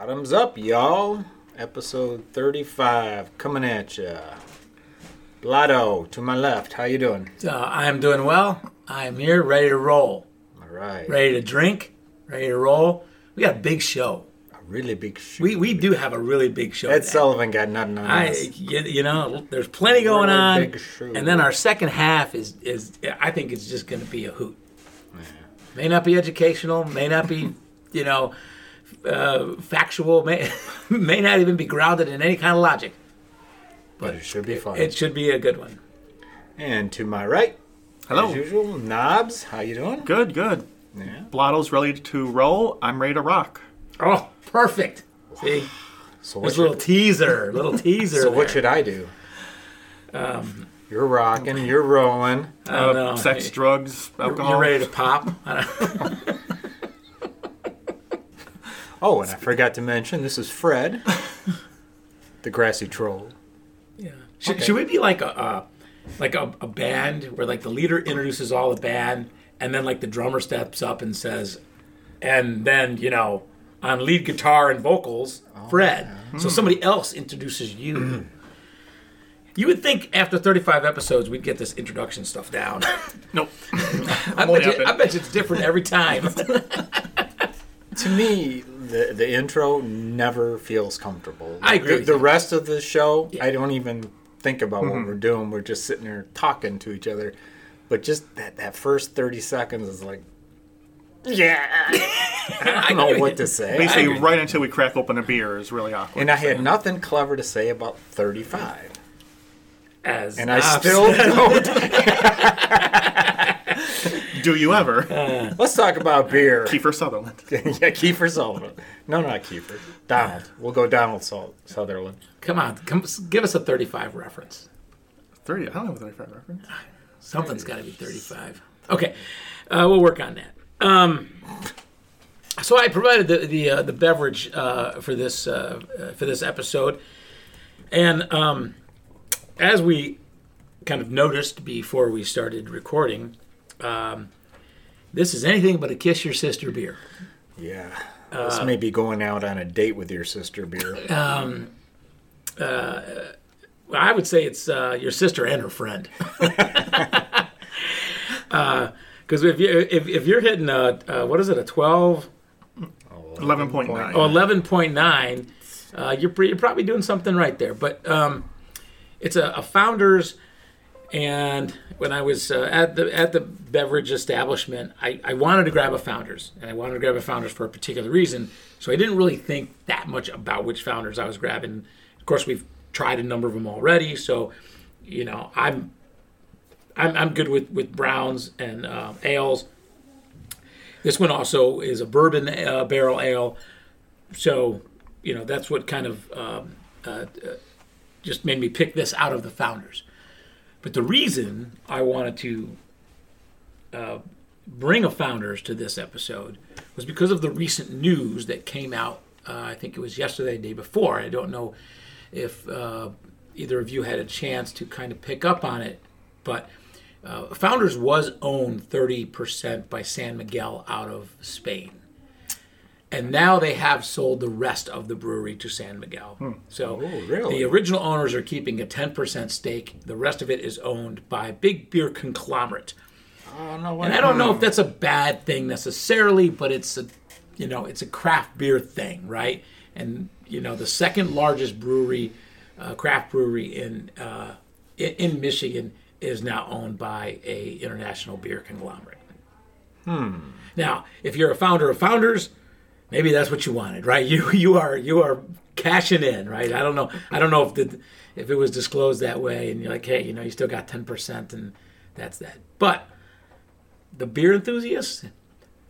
Bottoms up, y'all. Episode 35 coming at ya. Blotto, to my left, how you doing? I'm doing well. I'm here, ready to roll. All right. Ready to drink, ready to roll. We got a big show. A really big show. We do have a really big show. Ed Sullivan got nothing on us. You know, there's plenty going really on. Big show. And then our second half is I think it's just going to be a hoot. Yeah. May not be educational, may not be, you know... factual, may not even be grounded in any kind of logic. But it should be fun. It should be a good one. And to my right, hello, as usual, Knobs, how you doing? Good. Yeah. Blotto's ready to roll. I'm ready to rock. Oh, perfect. See? So there's a little teaser. So what should I do? You're rocking, you're rolling. I don't know. Sex, drugs, alcohol. You're ready to pop. I don't know. Oh, and I forgot to mention, this is Fred, the grassy troll. Yeah. Should we be like a band where like the leader introduces all the band, and then like the drummer steps up and says, and then, you know, on lead guitar and vocals, Fred. Yeah. So somebody else introduces you. You would think after 35 episodes we'd get this introduction stuff down. Nope. I bet you it's different every time. To me, the intro never feels comfortable. Like, I agree. The rest of the show, yeah. I don't even think about what we're doing. We're just sitting there talking to each other. But just that first 30 seconds is like, yeah. I don't know what to say. Basically, right until we crack open a beer is really awkward. And I had nothing clever to say about 35. I still don't. Do you ever? Let's talk about beer. Kiefer Sutherland. Yeah, Kiefer Sutherland. No, not Kiefer. Donald. We'll go Donald Sutherland. Come on. Give us a 35 reference. 30? I don't have a 35 reference. Something's got to be 35. Okay. We'll work on that. So I provided the beverage for this episode. And as we kind of noticed before we started recording... this is anything but a kiss your sister beer. Yeah. This may be going out on a date with your sister beer. I would say it's your sister and her friend. Because if you're hitting, what is it, a 12? 11.9. 11.9, you're probably doing something right there. But it's a Founders... And when I was at the beverage establishment, I wanted to grab a Founders. And I wanted to grab a Founders for a particular reason. So I didn't really think that much about which Founders I was grabbing. Of course, we've tried a number of them already. So, you know, I'm good with browns and ales. This one also is a bourbon barrel ale. So, you know, that's what kind of just made me pick this out of the Founders. But the reason I wanted to bring a Founders to this episode was because of the recent news that came out, I think it was yesterday, the day before. I don't know if either of you had a chance to kind of pick up on it, but Founders was owned 30% by San Miguel out of Spain. And now they have sold the rest of the brewery to San Miguel. So really? The original owners are keeping a 10% stake. The rest of it is owned by a big beer conglomerate. And I don't know if that's a bad thing necessarily, but it's a craft beer thing, right? And you know, the second largest brewery, craft brewery in Michigan, is now owned by a international beer conglomerate. Now, if you're a founder of Founders. Maybe that's what you wanted, right? You are cashing in, right? I don't know if it was disclosed that way, and you're like, hey, you know, you still got 10%, and that's that. But the beer enthusiasts,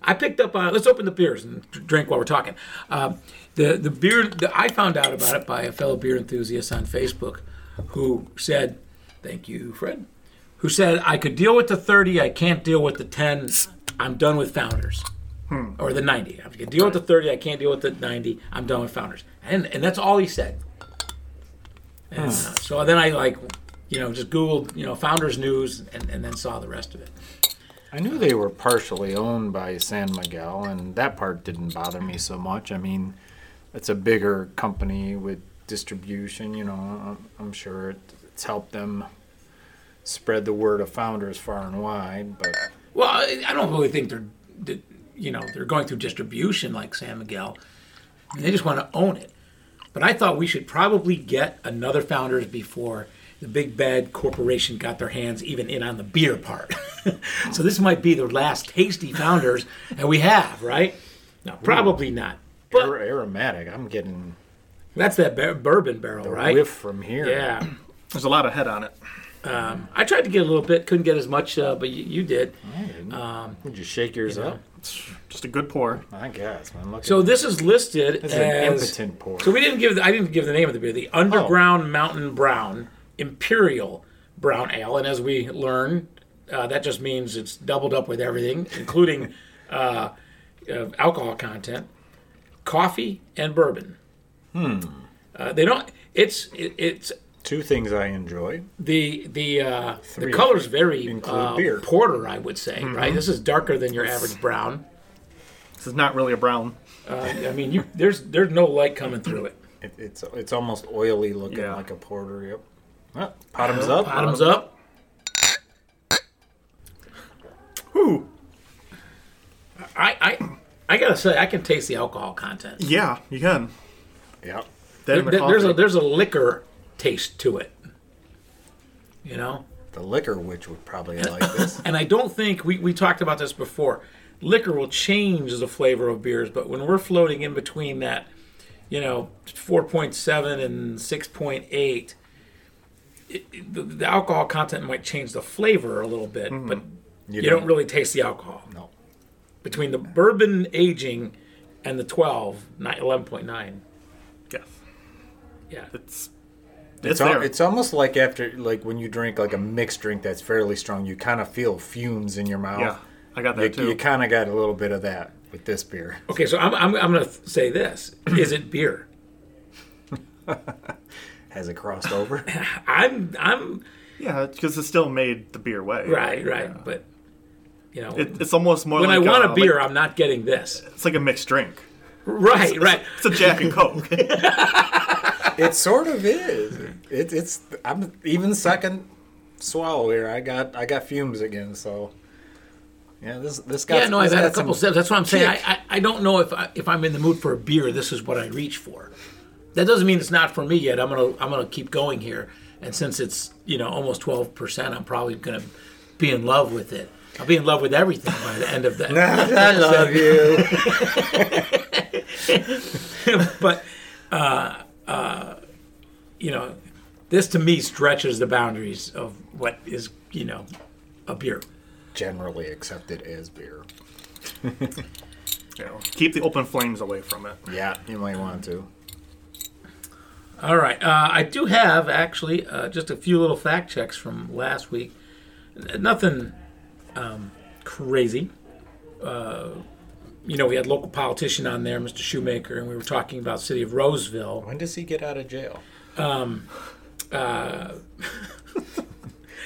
I picked up on. Let's open the beers and drink while we're talking. The beer, I found out about it by a fellow beer enthusiast on Facebook, who said, "Thank you, Fred," who said, "I could deal with the 30, I can't deal with the 10. I'm done with Founders." Or the 90. I can deal with the 30. I can't deal with the 90. I'm done with Founders. And that's all he said. And so then I just Googled, Founders news and then saw the rest of it. I knew they were partially owned by San Miguel, and that part didn't bother me so much. I mean, it's a bigger company with distribution, you know, I'm sure it's helped them spread the word of Founders far and wide. But well, I don't really think they're, you know, they're going through distribution like San Miguel. I mean, they just want to own it. But I thought we should probably get another Founders before the big bad corporation got their hands even in on the beer part. So this might be the last tasty Founders that we have, right? No, probably not. But aromatic. I'm getting... That's that bourbon barrel, right? Whiff from here. Yeah. There's a lot of head on it. I tried to get a little bit. Couldn't get as much, but you did. I didn't. Would you shake yours up? It's just a good pour. I guess. Man, so this is listed as an impotent pour. So we didn't give... I didn't give the name of the beer. The Underground Mountain Brown Imperial Brown Ale. And as we learn, that just means it's doubled up with everything, including alcohol content, coffee, and bourbon. They don't... It's two things I enjoy. The color's very porter, I would say. Mm-hmm. Right, this is darker than your average brown. This is not really a brown. I mean, there's no light coming through it. It's almost oily looking, like a porter. Yep. Well, bottoms up. Bottoms up. Whew. I gotta say, I can taste the alcohol content. Yeah, you can. Yeah. There's a liquor taste to it, you know? The liquor witch would probably like this. And I don't think, we talked about this before, liquor will change the flavor of beers, but when we're floating in between that, you know, 4.7 and 6.8, the alcohol content might change the flavor a little bit, but you don't really taste the alcohol. No. Between the bourbon aging and the 11.9. Yes. Yeah. It's almost like after, like when you drink like a mixed drink that's fairly strong, you kind of feel fumes in your mouth. Yeah, I got that too. You kind of got a little bit of that with this beer. Okay, so I'm going to say this: is it beer? Has it crossed over? Yeah, because it still made the beer way. Right, yeah. But you know, it's almost more. When like I want a beer, like, I'm not getting this. It's like a mixed drink. Right. It's a Jack and Coke. It sort of is. It's. I'm even second swallow here. I got fumes again. So yeah, this guy. Yeah, no, I've had a couple sips. That's what I'm saying. I don't know if I'm in the mood for a beer. This is what I reach for. That doesn't mean it's not for me yet. I'm gonna keep going here. And since it's, you know, almost 12%, I'm probably gonna be in love with it. I'll be in love with everything by the end of that. I love you. But, you know, this to me stretches the boundaries of what is, you know, a beer. Generally accepted as beer. Yeah, keep the open flames away from it. Yeah, you might want to. All right. I do have, actually, just a few little fact checks from last week. Nothing crazy. You know, we had local politician on there, Mr. Shoemaker, and we were talking about the city of Roseville. When does he get out of jail?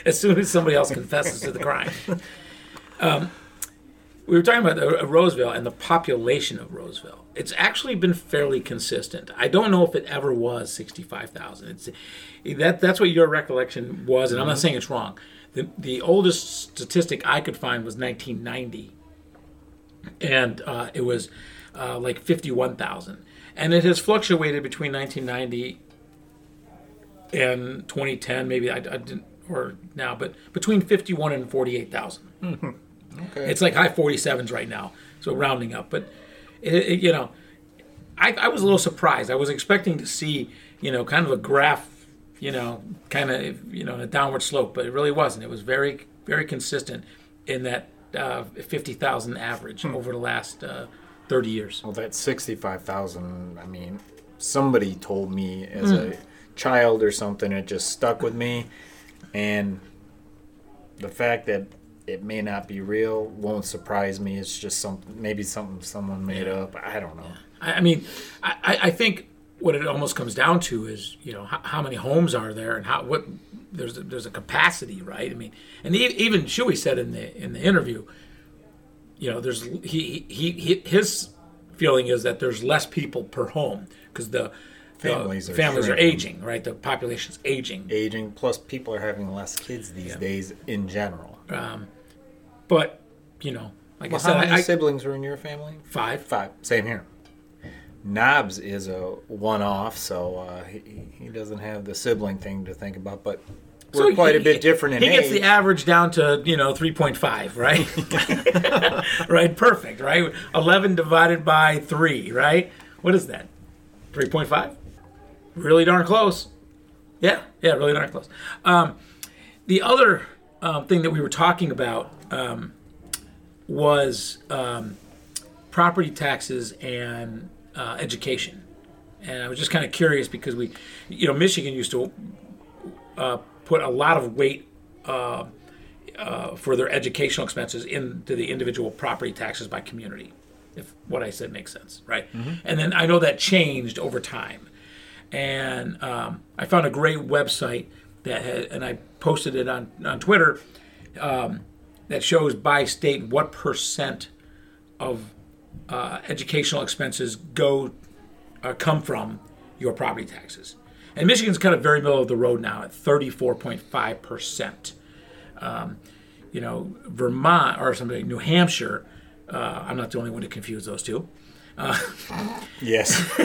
As soon as somebody else confesses to the crime. We were talking about Roseville and the population of Roseville. It's actually been fairly consistent. I don't know if it ever was 65,000. That's what your recollection was, and I'm not saying it's wrong. The oldest statistic I could find was 1990. And it was like 51,000. And it has fluctuated between 1990 and 2010, maybe, I didn't, or now, but between 51 and 48,000. Mm-hmm. Okay. It's like high 47s right now, so rounding up. But, you know, I was a little surprised. I was expecting to see, you know, kind of a graph, you know, kind of, you know, a downward slope, but it really wasn't. It was very, very consistent in that 50,000 average over the last 30 years. Well, that 65,000, I mean, somebody told me as a child or something, it just stuck with me. And the fact that it may not be real won't surprise me. It's just something someone made up. I don't know. I mean, I think what it almost comes down to is, you know, how many homes are there and what there's a capacity, right? I mean, and even Shuey said in the interview, you know, there's his feeling is that there's less people per home because the families are aging, right? The population's aging. Aging, plus people are having less kids these days in general. But, you know, like I said... How many siblings were in your family? Five. Same here. Knobs is a one-off, so he doesn't have the sibling thing to think about, but we're quite a bit different in age. He gets the average down to, 3.5, right? Right, perfect, right? 11 divided by 3, right? What is that? 3.5? Really darn close. Yeah, really darn close. The other thing that we were talking about was property taxes and education. And I was just kind of curious because we, Michigan used to put a lot of weight for their educational expenses into the individual property taxes by community, if what I said makes sense, right? Mm-hmm. And then I know that changed over time. And I found a great website that had, and I posted it on Twitter, that shows by state what percent of educational expenses come from your property taxes. And Michigan's kind of very middle of the road now at 34.5%. Vermont or something, New Hampshire. I'm not the only one to confuse those two. Yes.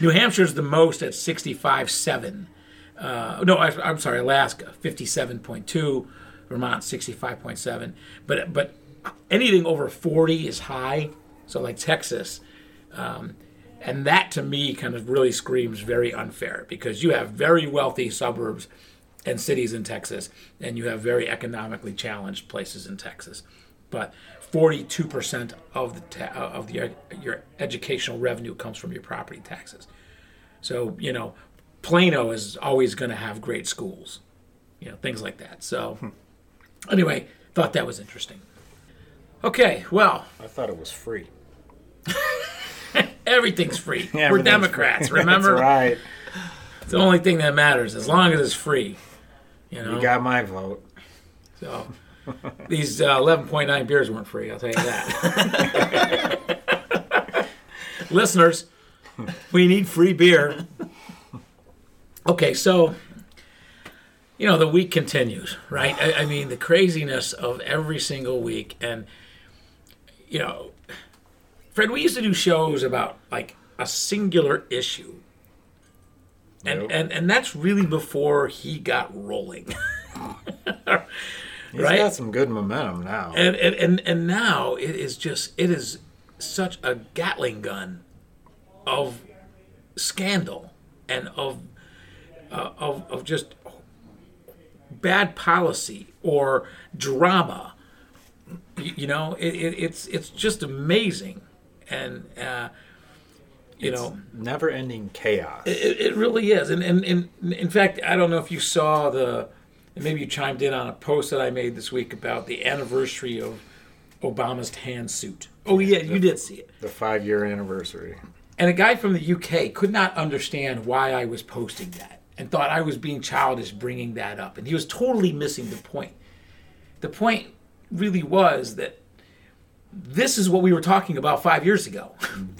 New Hampshire's the most at 65.7. I'm sorry, Alaska, 57.2. Vermont, 65.7. But anything over 40 is high. So like Texas. And that to me kind of really screams very unfair because you have very wealthy suburbs and cities in Texas and you have very economically challenged places in Texas. But 42% of your educational revenue comes from your property taxes. So, Plano is always going to have great schools, things like that. So anyway, thought that was interesting. Okay, well. I thought it was free. Everything's free. Yeah, we're Democrats, free. Remember? That's right. It's the only thing that matters, as long as it's free. You got my vote. So these 11.9 beers weren't free, I'll tell you that. Listeners, we need free beer. Okay, so, the week continues, right? I mean, the craziness of every single week. And, Fred, we used to do shows about, a singular issue. And that's really before he got rolling. He's got some good momentum now. And now it is such a Gatling gun of scandal and of just bad policy or drama. It's just amazing. And it's never-ending chaos. It really is. And in fact, I don't know if you saw maybe you chimed in on a post that I made this week about the anniversary of Obama's tan suit. Oh, yeah, you did see it. The 5-year anniversary. And a guy from the UK could not understand why I was posting that and thought I was being childish bringing that up. And he was totally missing the point. The point really was that this is what we were talking about 5 years ago.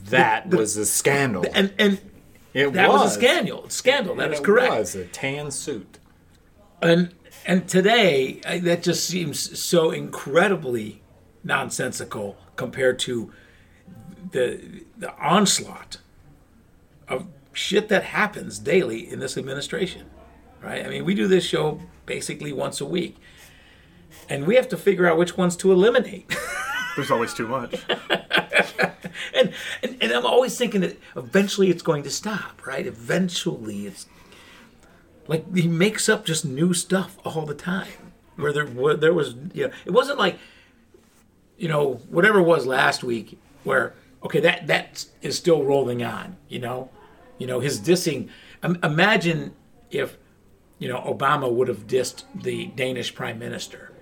That was a scandal. And it that was a scandal. That is correct. It was a tan suit. And today, that just seems so incredibly nonsensical compared to the onslaught of shit that happens daily in this administration, right? I mean, we do this show basically once a week, and we have to figure out which ones to eliminate. There's always too much. and I'm always thinking that eventually it's going to stop, right? Eventually it's... Like, he makes up just new stuff all the time. Where there was... it wasn't like, whatever it was last week where, okay, that is still rolling on, his dissing. Imagine if, Obama would have dissed the Danish prime minister.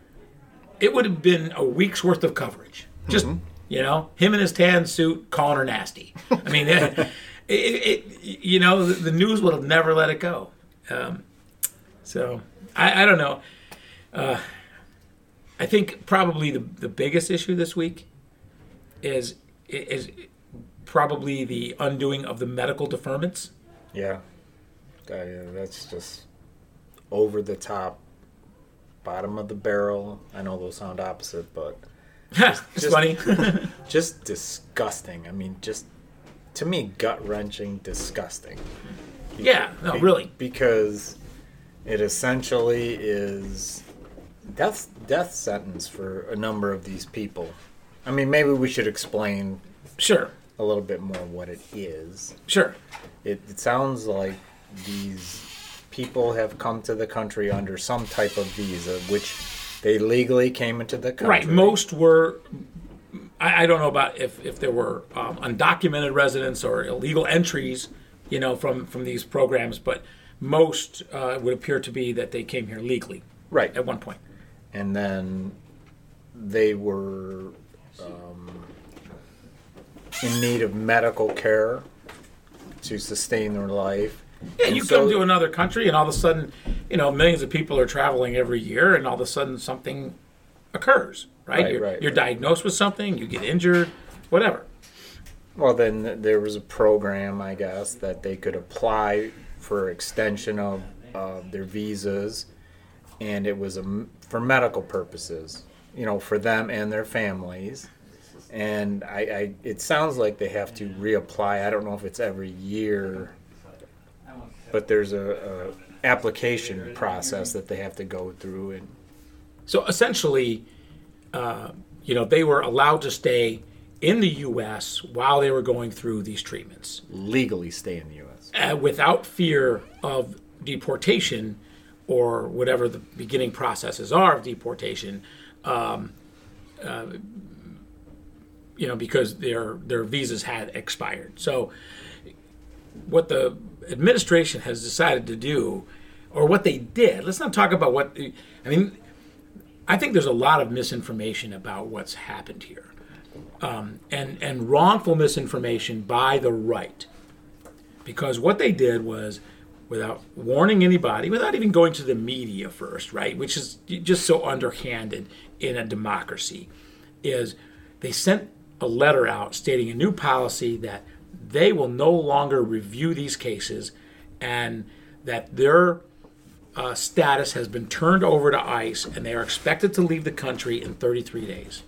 It would have been a week's worth of coverage. Just, him in his tan suit calling her nasty. I mean, the news would have never let it go. So, I don't know. I think probably the biggest issue this week is probably the undoing of the medical deferments. Yeah. Yeah, that's just over the top, bottom of the barrel. I know those sound opposite, but... it's funny. Just disgusting. I mean, just, to me, gut-wrenching, disgusting. Yeah, no, really. Because it essentially is death sentence for a number of these people. I mean, maybe we should explain a little bit more what it is. Sure. It sounds like these people have come to the country under some type of visa, which... they legally came into the country. Right. Most were, I don't know about if there were undocumented residents or illegal entries, you know, from these programs, but most would appear to be that they came here legally. Right. At one point. And then they were in need of medical care to sustain their life. Yeah, and you come to another country, and all of a sudden, you know, millions of people are traveling every year, and all of a sudden something occurs, right? You're diagnosed with something, you get injured, whatever. Well, then there was a program, I guess, that they could apply for extension of their visas, and it was for medical purposes, you know, for them and their families. And it sounds like they have to reapply. I don't know if it's every year. But there's a application process that they have to go through, and so essentially, you know, they were allowed to stay in the U.S. while they were going through these treatments. Legally, stay in the U.S. Without fear of deportation or whatever the beginning processes are of deportation. You know, because their visas had expired, so. What the administration has decided to do, or what they did. Let's not talk about what... I mean, I think there's a lot of misinformation about what's happened here. And wrongful misinformation by the right. Because what they did was, without warning anybody, without even going to the media first, right, which is just so underhanded in a democracy, is they sent a letter out stating a new policy that they will no longer review these cases, and that their status has been turned over to ICE, and they are expected to leave the country in 33 days.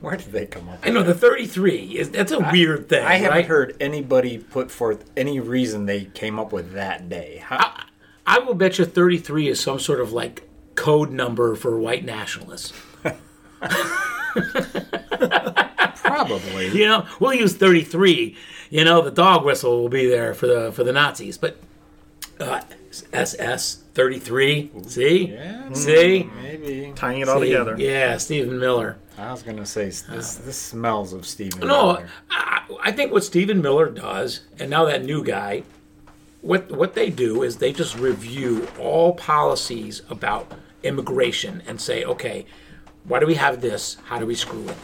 Where did they come up with that? I know, the 33, that's a weird thing, I haven't heard anybody put forth any reason they came up with that day. I will bet you 33 is some sort of, like, code number for white nationalists. Probably. You know, we'll use 33. You know, the dog whistle will be there for the Nazis. But SS 33. See? Yeah, see? Maybe. Tying it all together. Yeah, Stephen Miller. I was going to say, this smells of Stephen Miller. No, I think what Stephen Miller does, and now that new guy, what they do is they just review all policies about immigration and say, okay, why do we have this? How do we screw with it?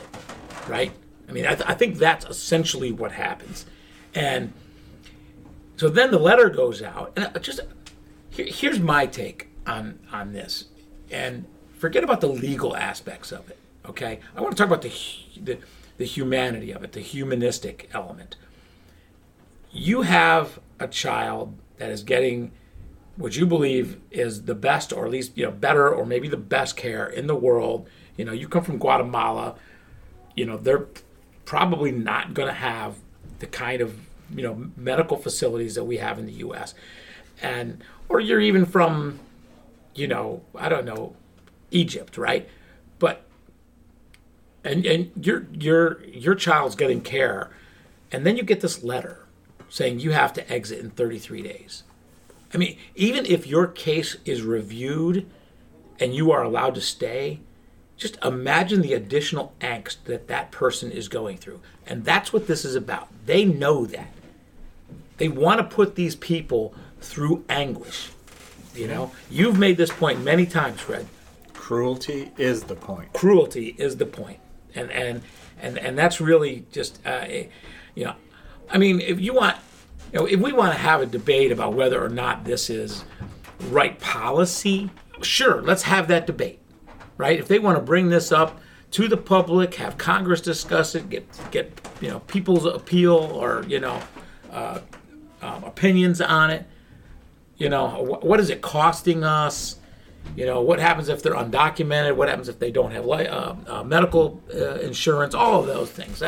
Right? I mean, I think that's essentially what happens. And so then the letter goes out. And just here's my take on this. And forget about the legal aspects of it, okay? I want to talk about the humanity of it, the humanistic element. You have a child that is getting what you believe is the best, or at least, you know, better, or maybe the best care in the world. You know, you come from Guatemala. You know, they're probably not going to have the kind of, you know, medical facilities that we have in the U.S. And, or you're even from, you know, I don't know, Egypt, right? But, and your child's getting care. And then you get this letter saying you have to exit in 33 days. I mean, even if your case is reviewed and you are allowed to stay, just imagine the additional angst that person is going through. And that's what this is about. They know that. They want to put these people through anguish. You know? You've made this point many times, Fred. Cruelty is the point. Cruelty is the point. And that's really just, you know, I mean, if you want, you know, if we want to have a debate about whether or not this is right policy, sure, let's have that debate. Right? If they want to bring this up to the public, have Congress discuss it, get people's appeal or opinions on it. What is it costing us? What happens if they're undocumented? What happens if they don't have medical insurance? All of those things.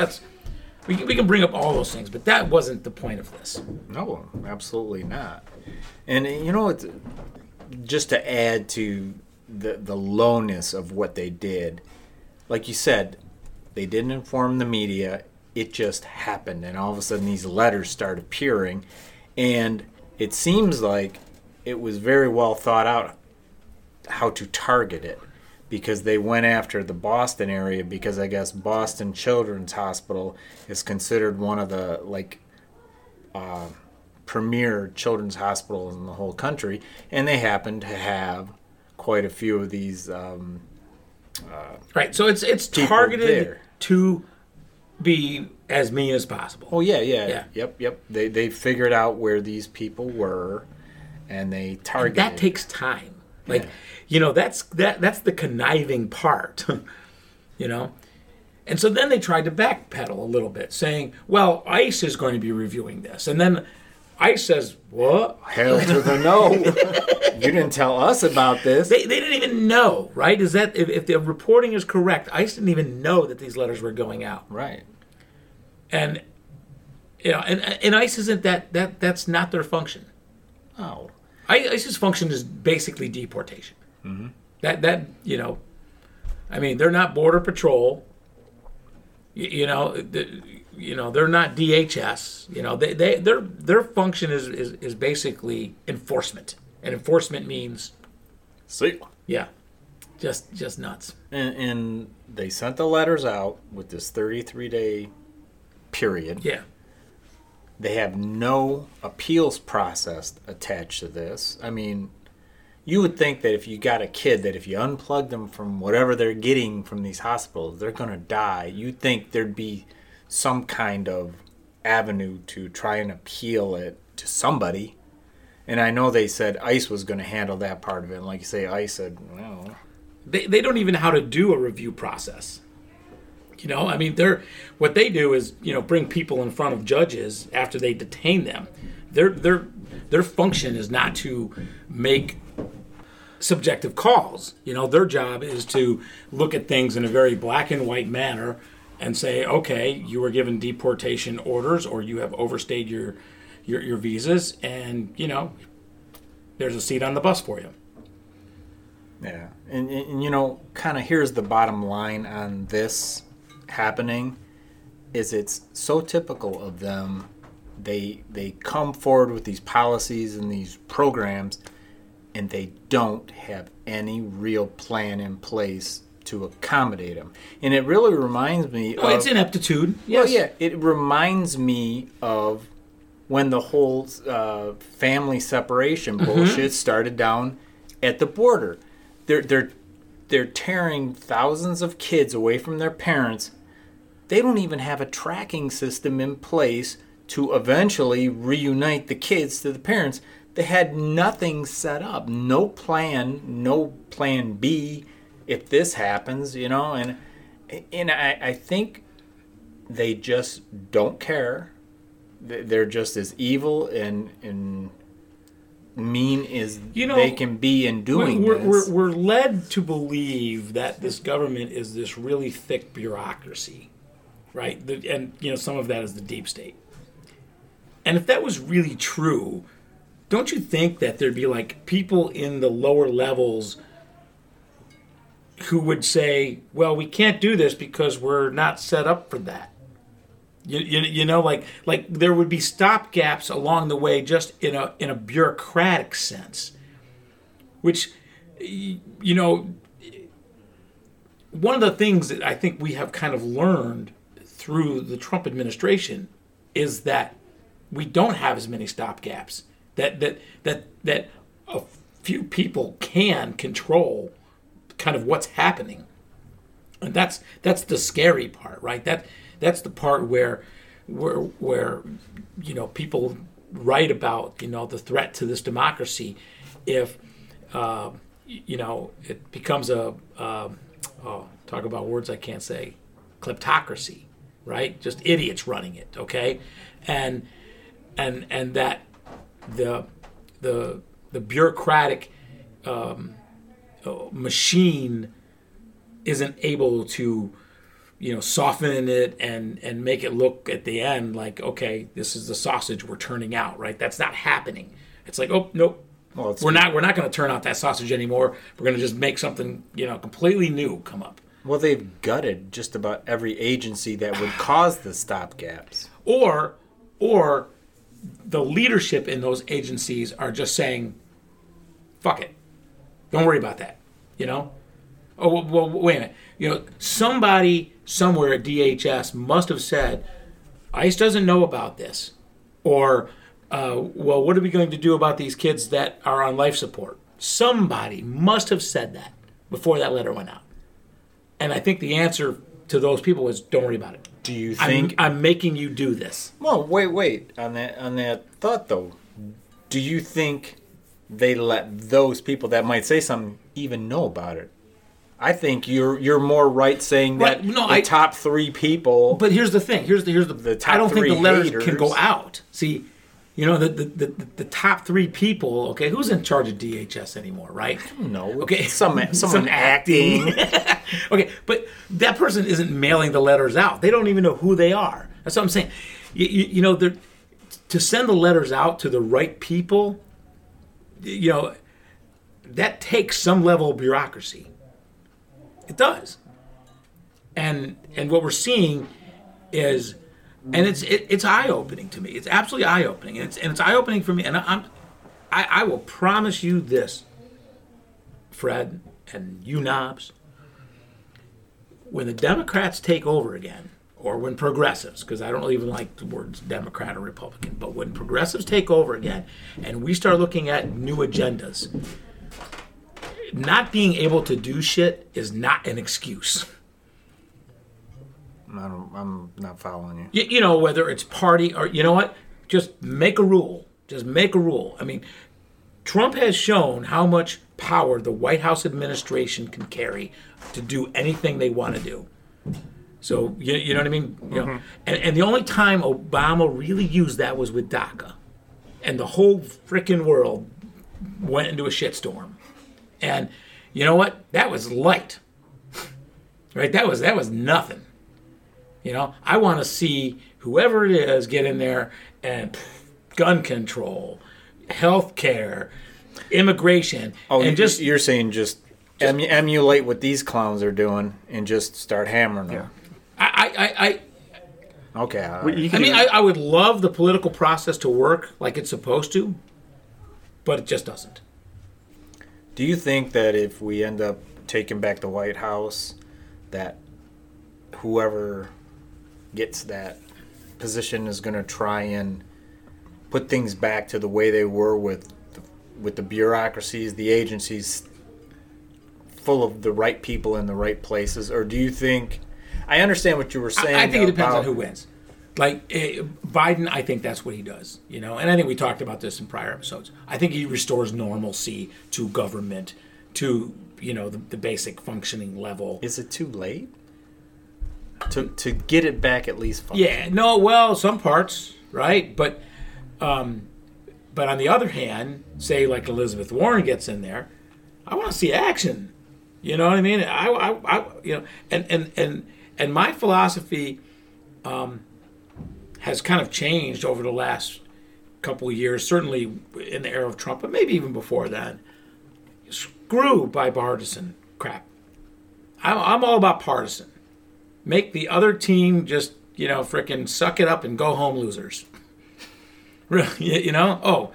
We can bring up all those things, but that wasn't the point of this. No, absolutely not. And it's, just to add to the lowness of what they did, like you said, they didn't inform the media. It just happened, and all of a sudden these letters start appearing, and it seems like it was very well thought out how to target it, because they went after the Boston area, because I guess Boston Children's Hospital is considered one of the premier children's hospitals in the whole country, and they happen to have quite a few of these. Right, so it's targeted there to be as mean as possible. Oh yeah. Yep. They figured out where these people were, and they targeted. And that takes time. That's the conniving part, And so then they tried to backpedal a little bit, saying, well, ICE is going to be reviewing this. And then ICE says, what? Hell to the no. You didn't tell us about this. They didn't even know, right? Is that if the reporting is correct, ICE didn't even know that these letters were going out. Right. And, and ICE isn't that's not their function. Oh, ICE's function is basically deportation. Mm-hmm. They're not Border Patrol. They're not DHS. Their function is basically enforcement, and enforcement means, see, yeah, just nuts. And they sent the letters out with this 33-day period. Yeah. They have no appeals process attached to this. I mean, you would think that if you got a kid, that if you unplug them from whatever they're getting from these hospitals, they're going to die. You'd think there'd be some kind of avenue to try and appeal it to somebody. And I know they said ICE was going to handle that part of it. And like you say, ICE said, no. They don't even know how to do a review process. What they do is, bring people in front of judges after they detain them. Their function is not to make subjective calls. Their job is to look at things in a very black and white manner and say, okay, you were given deportation orders, or you have overstayed your visas, and there's a seat on the bus for you. Yeah, and kind of here's the bottom line on this happening is it's so typical of them. They come forward with these policies and these programs, and they don't have any real plan in place to accommodate them. And it really reminds me of... it's ineptitude. Yes. Well, yeah, it reminds me of when the whole family separation bullshit started down at the border. They're tearing thousands of kids away from their parents. They don't even have a tracking system in place to eventually reunite the kids to the parents. They had nothing set up, no plan B if this happens, and I think they just don't care. They're just as evil and mean as they can be in doing this. We're led to believe that this government is this really thick bureaucracy, right? Some of that is the deep state. And if that was really true, don't you think that there'd be people in the lower levels who would say, well, we can't do this because we're not set up for that? There would be stopgaps along the way, just in a bureaucratic sense, which, one of the things that I think we have kind of learned through the Trump administration is that we don't have as many stopgaps. That a few people can control kind of what's happening, and that's the scary part, right? That's the part where people write about the threat to this democracy if it becomes a Talk about words I can't say. Kleptocracy, right? Just idiots running it, okay? And that the bureaucratic machine isn't able to, you know, soften it and make it look at the end like, okay, this is the sausage we're turning out, right? That's not happening. It's like, oh, nope. Well, we're not going to turn out that sausage anymore. We're going to just make something, you know, completely new come up. Well, they've gutted just about every agency that would cause the stopgaps. Or the leadership in those agencies are just saying, fuck it. Don't worry about that, you know? Oh, well, wait a minute. You know, somebody somewhere at DHS must have said, ICE doesn't know about this. Or, well, what are we going to do about these kids that are on life support? Somebody must have said that before that letter went out. And I think the answer to those people was, don't worry about it. Do you think... I'm making you do this. Well, wait. On that thought, though, do you think they let those people that might say something even know about it? I think you're more right saying that top three people... But here's the thing. Here's the top three. I don't think the letters haters can go out. See, you know, the top three people, okay, who's in charge of DHS anymore, right? I don't know. Okay. Someone acting. Okay, but that person isn't mailing the letters out. They don't even know who they are. That's what I'm saying. You know, to send the letters out to the right people, you know, that takes some level of bureaucracy. It does, and what we're seeing is, and it's eye opening to me. It's absolutely eye opening, and it's eye opening for me. And I will promise you this, Fred, and you, Knobs. When the Democrats take over again, or when progressives, because I don't even like the words Democrat or Republican, but when progressives take over again, and we start looking at new agendas. Not being able to do shit is not an excuse. I'm not following you. You know, whether it's party or, you know what, just make a rule. Just make a rule. I mean, Trump has shown how much power the White House administration can carry to do anything they want to do. So, you know what I mean? You know, and the only time Obama really used that was with DACA. And the whole frickin' world went into a shitstorm. And you know what? That was light, right? That was nothing. You know, I want to see whoever it is get in there and gun control, health care, immigration. Oh, and just you're saying just emulate what these clowns are doing and just start hammering them. Yeah. Okay. I would love the political process to work like it's supposed to, but it just doesn't. Do you think that if we end up taking back the White House, that whoever gets that position is going to try and put things back to the way they were with the bureaucracies, the agencies full of the right people in the right places? Or do you think... I understand what you were saying. I think it depends on who wins. Like, Biden, I think that's what he does, you know? And I think we talked about this in prior episodes. I think he restores normalcy to government, to, you know, the basic functioning level. Is it too late? To get it back at least functioning? Yeah, no, well, some parts, right? But on the other hand, say, like, Elizabeth Warren gets in there, I want to see action. You know what I mean? I you know, and my philosophy... has kind of changed over the last couple of years, certainly in the era of Trump, but maybe even before then. Screw bipartisan crap. I'm all about partisan. Make the other team just, you know, frickin' suck it up and go home, losers. Really, you know? Oh,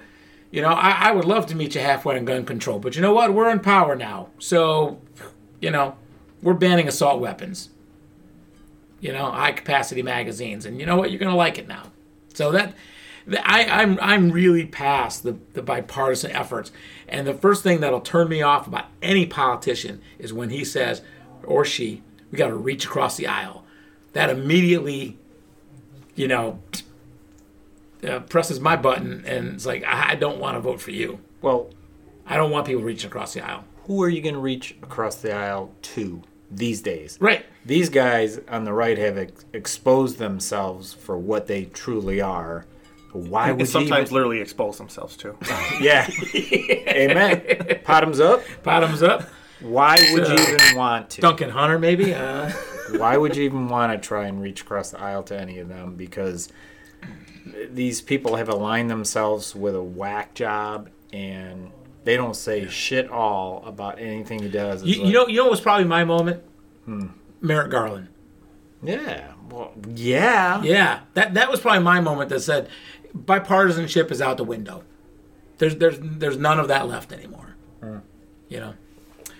you know, I would love to meet you halfway on gun control, but you know what? We're in power now. So, you know, we're banning assault weapons. You know, high-capacity magazines, and you know what? You're going to like it now. So I'm really past the bipartisan efforts. And the first thing that'll turn me off about any politician is when he says, or she, we got to reach across the aisle. That immediately, you know, presses my button, and it's like, I don't want to vote for you. Well, I don't want people reaching across the aisle. Who are you going to reach across the aisle to? these days. Right. These guys on the right have exposed themselves for what they truly are. Why would sometimes even... literally expose themselves too. Yeah. Amen. Bottoms up. Bottoms up. Why would you even want to? Duncan Hunter, maybe? Why would you even want to try and reach across the aisle to any of them? Because these people have aligned themselves with a whack job, and they don't say shit all about anything he does. You know what was probably my moment? Merrick Garland. Yeah. Well, yeah. Yeah. That was probably my moment that said, bipartisanship is out the window. There's none of that left anymore. You know?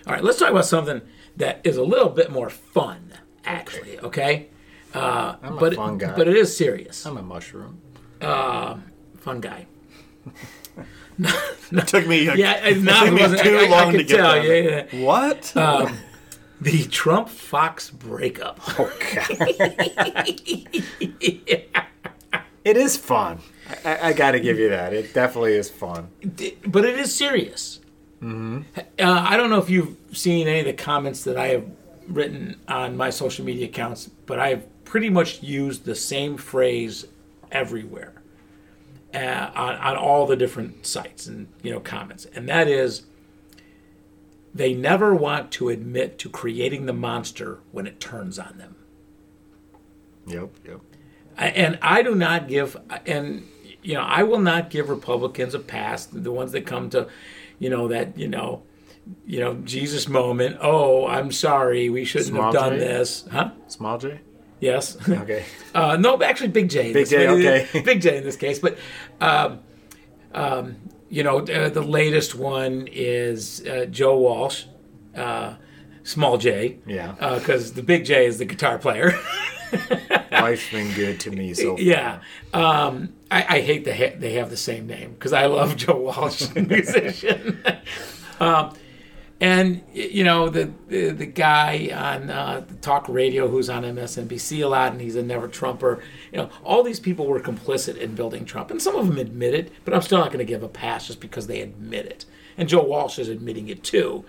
All right, let's talk about something that is a little bit more fun, actually, okay? I'm a fun guy. But it is serious. I'm a mushroom. Fun guy. It took me too long to get there. Yeah. What? The Trump-Fox breakup. Oh, God. Yeah. It is fun. I got to give you that. It definitely is fun. But it is serious. Mm-hmm. I don't know if you've seen any of the comments that I have written on my social media accounts, but I've pretty much used the same phrase everywhere on all the different sites and comments, and that is, they never want to admit to creating the monster when it turns on them. Yep. And I do not give, and I will not give Republicans a pass. The ones that come to. Jesus moment. Oh, I'm sorry. We shouldn't Small have done J? This. Huh? Small J? Yes. Okay. No, actually Big J. Big J, okay. Big J in this case. But, the latest one is Joe Walsh, Small J. Yeah. Because the Big J is the guitar player. Life's been good to me so far. Yeah. I hate they have the same name because I love Joe Walsh, the musician. And, the guy on the talk radio who's on MSNBC a lot, and he's a never-Trumper. All these people were complicit in building Trump, and some of them admit it, but I'm still not going to give a pass just because they admit it. And Joe Walsh is admitting it, too.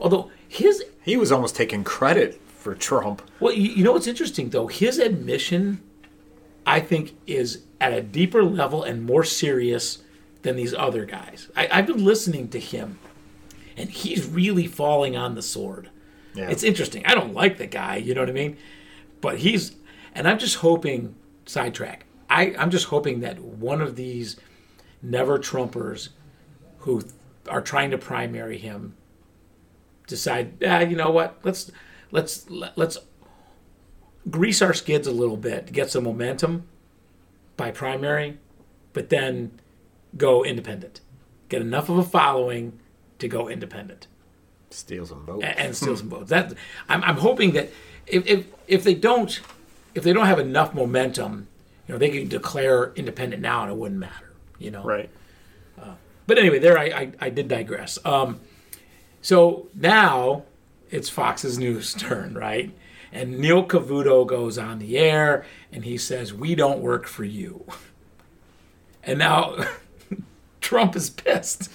Although he was almost taking credit for Trump. Well, you know what's interesting, though? His admission, I think, is at a deeper level and more serious than these other guys. I've been listening to him, and he's really falling on the sword. Yeah. It's interesting. I don't like the guy, you know what I mean? But I'm just hoping, sidetrack, I'm just hoping that one of these never-Trumpers who are trying to primary him decide, you know what, let's grease our skids a little bit to get some momentum by primary, but then go independent. Get enough of a following to go independent. Steal some votes. And steal some votes. That I'm hoping that if they don't have enough momentum, they can declare independent now and it wouldn't matter. Right. But anyway, there I did digress. So now it's Fox's News turn, right? And Neil Cavuto goes on the air, and he says, "We don't work for you." And now Trump is pissed.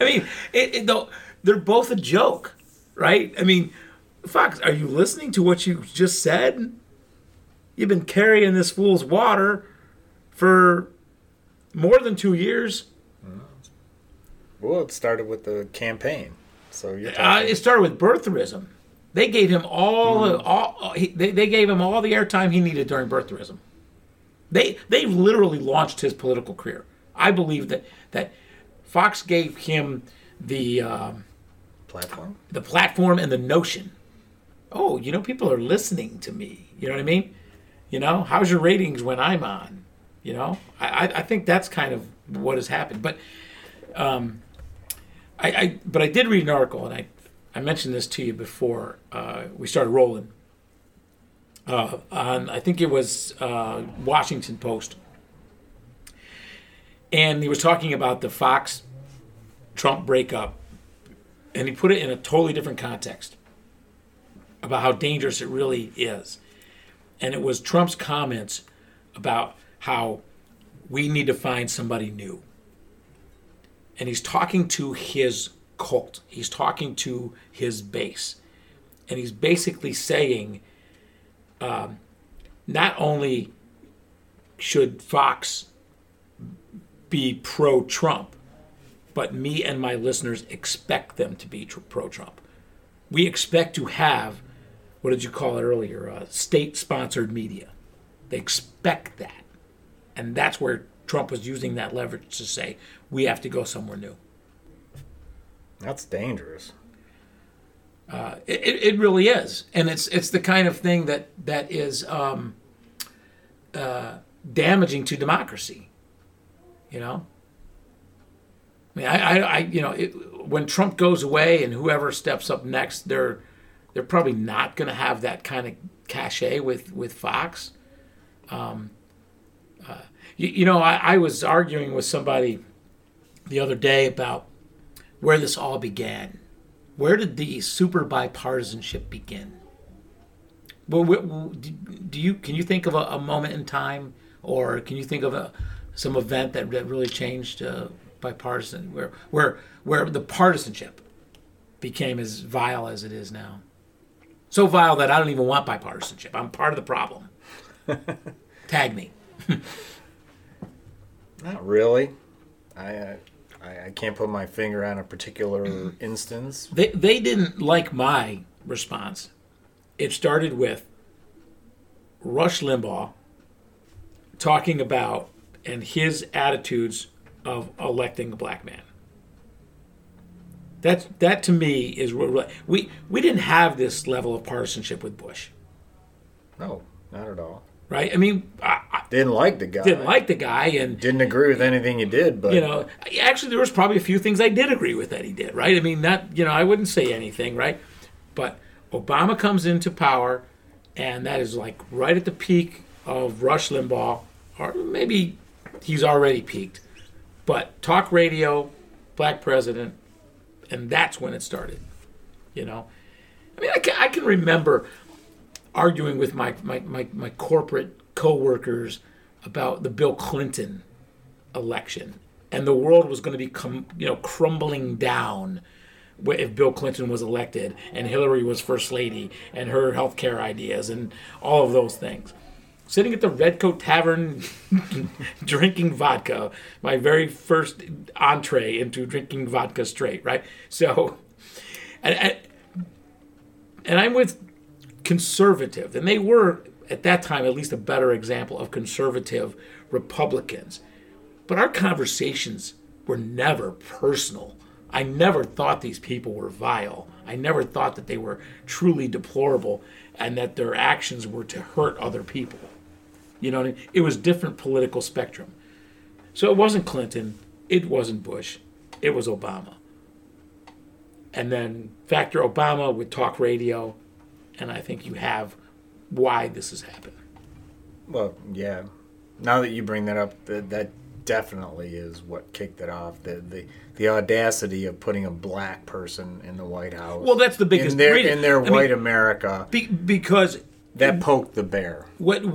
I mean, they're both a joke, right? I mean, Fox, are you listening to what you just said? You've been carrying this fool's water for more than 2 years. Well, it started with the campaign. So it started with birtherism. They gave him they gave him all the airtime he needed during birtherism. They literally launched his political career. I believe that Fox gave him the platform. The platform and the notion. Oh, people are listening to me. You know what I mean? How's your ratings when I'm on? I think that's kind of what has happened. But I did read an article, and I mentioned this to you before we started rolling. On I think it was Washington Post. And he was talking about the Fox-Trump breakup, and he put it in a totally different context about how dangerous it really is. And it was Trump's comments about how we need to find somebody new. And he's talking to his cult. He's talking to his base. And he's basically saying, not only should Fox be pro-Trump, but me and my listeners expect them to be pro-Trump. We expect to have, what did you call it earlier, state-sponsored media. They expect that. And that's where Trump was using that leverage to say, we have to go somewhere new. That's dangerous. It really is. And it's the kind of thing that is damaging to democracy, you know? I mean, when Trump goes away and whoever steps up next, they're probably not going to have that kind of cachet with Fox. I was arguing with somebody the other day about where this all began. Where did the super bipartisanship begin? Well, can you think of a moment in time, or can you think of some event that really changed bipartisan, where the partisanship became as vile as it is now? So vile that I don't even want bipartisanship. I'm part of the problem. Tag me. Not really. I can't put my finger on a particular instance. They didn't like my response. It started with Rush Limbaugh talking about and his attitudes of electing a black man. That to me is we didn't have this level of partisanship with Bush. No, not at all. Right? I mean, I didn't like the guy. And didn't agree with anything he did, but actually there was probably a few things I did agree with that he did, right? I mean, I wouldn't say anything, right? But Obama comes into power, and that is like right at the peak of Rush Limbaugh, or maybe he's already peaked. But talk radio, black president, and that's when it started, you know? I mean, I can remember arguing with my corporate co-workers about the Bill Clinton election, and the world was going to be crumbling down if Bill Clinton was elected and Hillary was first lady and her health care ideas and all of those things. Sitting at the Red Coat Tavern drinking vodka, my very first entree into drinking vodka straight, right? So, and I'm with conservative, and they were at that time at least a better example of conservative Republicans, but our conversations were never personal. I never thought these people were vile. I never thought that they were truly deplorable and that their actions were to hurt other people. You know what I mean? It was different political spectrum. So it wasn't Clinton, it wasn't Bush, it was Obama. And then factor Obama with talk radio, and I think you have why this has happened. Well, yeah. Now that you bring that up, that definitely is what kicked it off. The audacity of putting a black person in the White House. Well, that's the biggest reason. In their white America. Because that poked the bear. What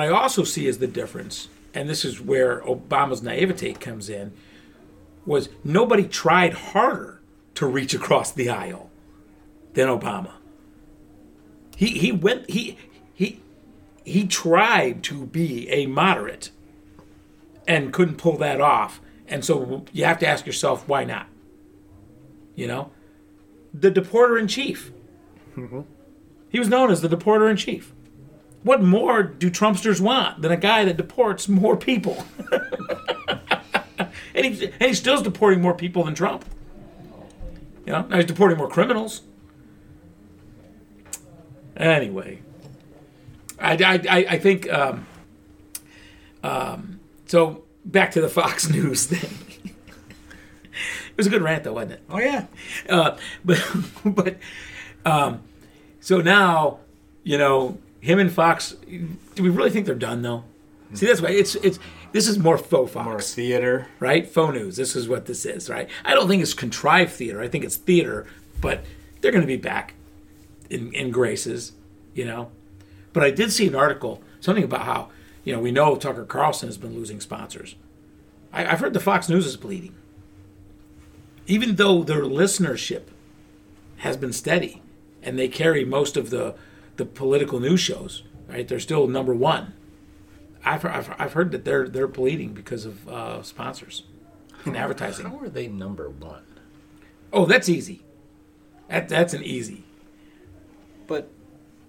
I also see is the difference, and this is where Obama's naivete comes in, was nobody tried harder to reach across the aisle than Obama. He tried to be a moderate and couldn't pull that off. And so you have to ask yourself, why not? You know? The deporter-in-chief. Mm-hmm. He was known as the deporter-in-chief. What more do Trumpsters want than a guy that deports more people? and he's still deporting more people than Trump. You know, now he's deporting more criminals. Anyway, I think, so back to the Fox News thing. It was a good rant, though, wasn't it? Oh, yeah. So now, him and Fox, do we really think they're done, though? Mm-hmm. See, that's why this is more faux Fox. More theater. Right? Faux news. This is what this is, right? I don't think it's contrived theater. I think it's theater, but they're going to be back in graces, you know? But I did see an article, something about how, we know Tucker Carlson has been losing sponsors. I've heard the Fox News is bleeding. even though their listenership has been steady and they carry most of the political news shows, right? They're still number one. I've heard that they're bleeding because of sponsors and advertising. How are they number one? Oh, that's easy. That's an easy. But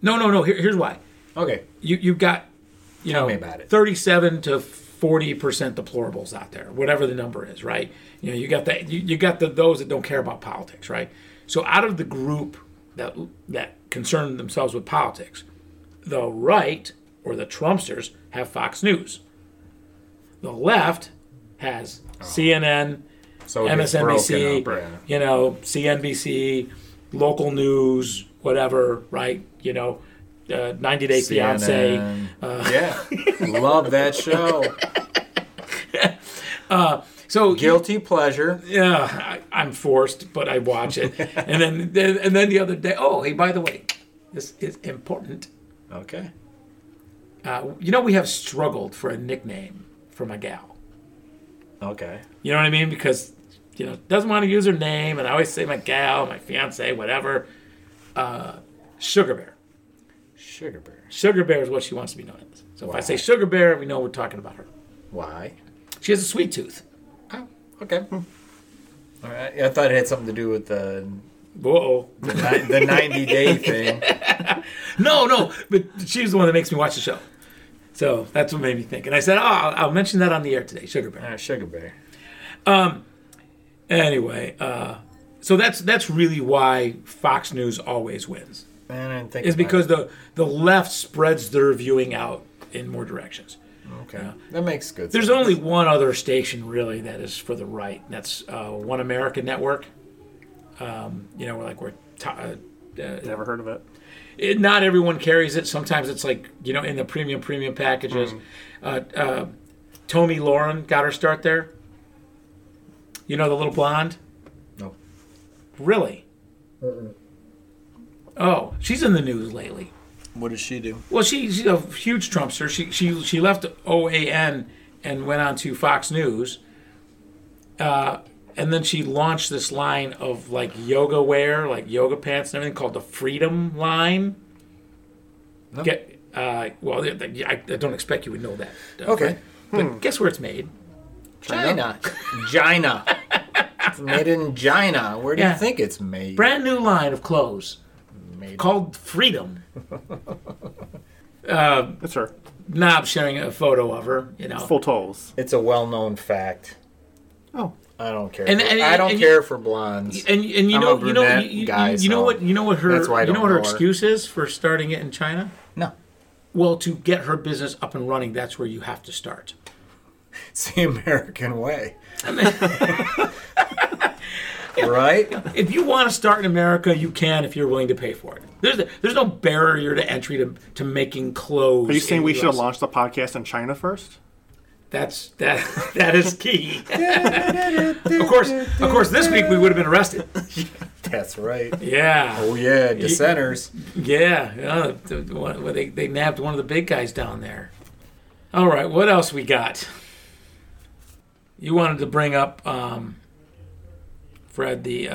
no. Here's why. Okay. You've got, tell me about it. 37 to 40% deplorables out there, whatever the number is, right? You got that. You got those that don't care about politics, right? So out of the group that concern themselves with politics, the right or the Trumpsters have Fox News. The left has CNN, so MSNBC, CNBC, local news, whatever, right? 90 Day Fiancé. Yeah, love that show. So guilty pleasure. Yeah, I'm forced, but I watch it. and then the other day, oh, hey, by the way, this is important. Okay. We have struggled for a nickname for my gal. Okay. You know what I mean? Because, doesn't want to use her name, and I always say my gal, my fiance, whatever. Sugar Bear. Sugar Bear. Sugar Bear is what she wants to be known as. So Why? If I say Sugar Bear, we know we're talking about her. Why? She has a sweet tooth. Oh, okay. All right. I thought it had something to do with the 90-day thing. No, but she's the one that makes me watch the show. So that's what made me think. And I said, I'll mention that on the air today, Sugar Bear. Sugar Bear. Anyway, so that's really why Fox News always wins. Man, I didn't think it's because the left spreads their viewing out in more directions. Okay. That makes good sense. There's only one other station, really, that is for the right, and that's One America Network. Never heard of it. Not everyone carries it. Sometimes it's like, in the premium packages. Tomi Lauren got her start there. The little blonde? No. Really? Mm-mm. Oh, she's in the news lately. What does she do? Well, she's a huge Trumpster. She left OAN and went on to Fox News. And then she launched this line of yoga wear, yoga pants and everything, called the Freedom line. No. I don't expect you would know that. Okay. But guess where it's made? China. China. It's made in China. Where do you think it's made? Brand new line of clothes called Freedom. That's her. Knob sharing a photo of her. Full toes. It's a well-known fact. Oh. I don't care. I don't care for blondes. And you know what her excuse is for starting it in China? No. Well, to get her business up and running, that's where you have to start. It's the American way. Right? If you want to start in America, you can if you're willing to pay for it. There's no barrier to entry to making clothes. Are you saying we should have launched the podcast in China first? That is key. Of course. This week we would have been arrested. That's right. Yeah. Oh yeah, dissenters. Yeah. They nabbed one of the big guys down there. All right. What else we got? You wanted to bring up, Fred, the.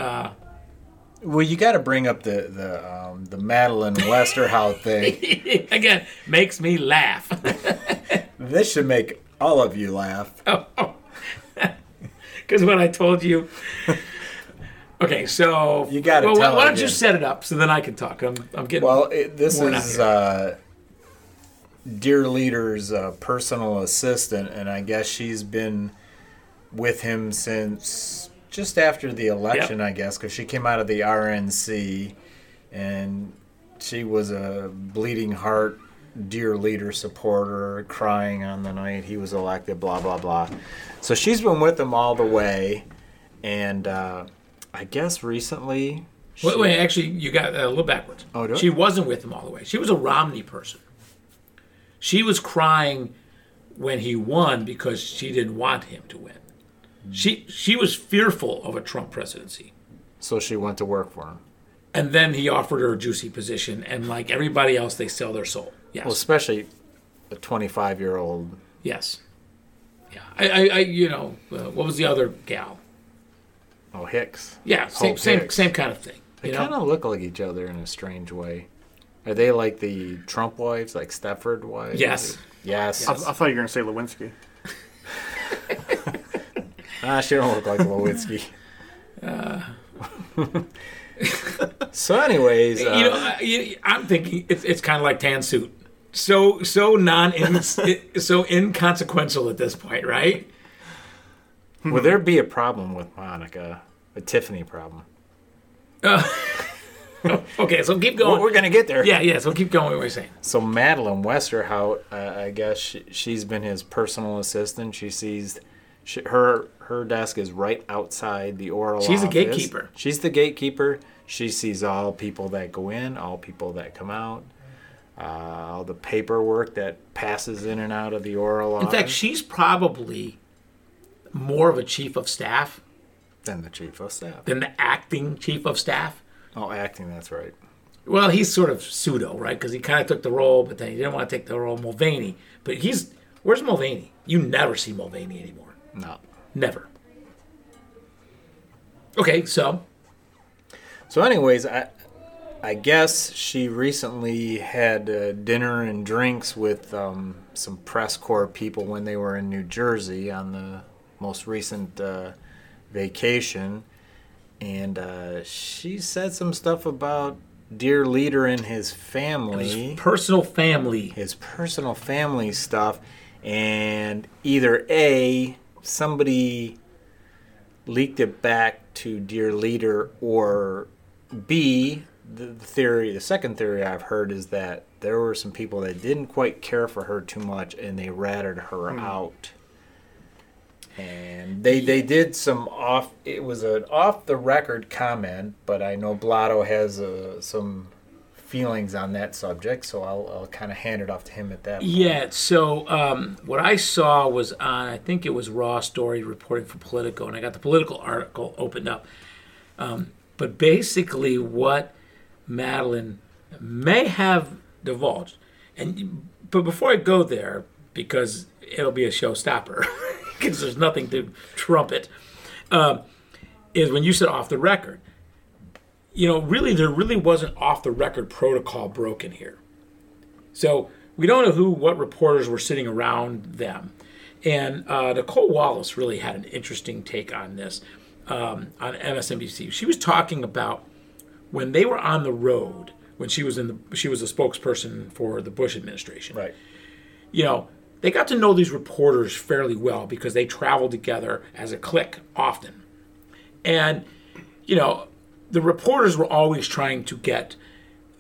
Well, you got to bring up the Madeline Westerhout thing. Again, makes me laugh. This should make all of you laugh. Oh. Because when I told you... Okay, so... You got to tell why don't you set it up so then I can talk. I'm getting... Well, this is Dear Leader's personal assistant, and I guess she's been with him since just after the election, yep. I guess, because she came out of the RNC, and she was a bleeding heart Dear Leader supporter, crying on the night he was elected, blah, blah, blah. So she's been with him all the way, and I guess recently... Wait, actually, you got a little backwards. Oh, she wasn't with him all the way. She was a Romney person. She was crying when he won because she didn't want him to win. She was fearful of a Trump presidency. So she went to work for him. And then he offered her a juicy position, and like everybody else, they sell their soul. Yes. Well, especially a 25-year-old. Yes. Yeah. I what was the other gal? Oh, Hicks. Yeah, same kind of thing. They kind of look like each other in a strange way. Are they like the Trump wives, like Stepford wives? Yes. Yes. I thought you were going to say Lewinsky. She don't look like Lewinsky. So anyways... I'm thinking it's kind of like Tan Suit. So inconsequential at this point, right? Would there be a problem with Monica? A Tiffany problem? Okay, so keep going. We're going to get there. Yeah, so keep going what we're saying. So Madeline Westerhout, I guess she's been his personal assistant. She sees... Her desk is right outside the oral office. She's a gatekeeper. She's the gatekeeper. She sees all people that go in, all people that come out, all the paperwork that passes in and out of the oral office. In fact, she's probably more of a chief of staff. Than the chief of staff. Than the acting chief of staff. Oh, acting, that's right. Well, he's sort of pseudo, right? Because he kind of took the role, but then he didn't want to take the role of Mulvaney. But where's Mulvaney? You never see Mulvaney anymore. No. Never. Okay, so? So anyways, I guess she recently had dinner and drinks with some press corps people when they were in New Jersey on the most recent vacation. And she said some stuff about dear leader and his family. His personal family. His personal family stuff. And either A... somebody leaked it back to Dear Leader, or B, the second theory I've heard is that there were some people that didn't quite care for her too much and they ratted her out. And they did it was an off-the-record comment, but I know Blotto has some feelings on that subject, so I'll kind of hand it off to him at that point. Yeah, so what I saw was on, I think it was Raw Story reporting for Politico, and I got the Political article opened up. But basically what Madeline may have divulged, but before I go there, because it'll be a showstopper, because there's nothing to trump it, is when you said off the record. Really, there really wasn't off-the-record protocol broken here. So we don't know what reporters were sitting around them. And Nicole Wallace really had an interesting take on this on MSNBC. She was talking about when they were on the road, when she was a spokesperson for the Bush administration. Right. They got to know these reporters fairly well because they traveled together as a clique often. And, the reporters were always trying to get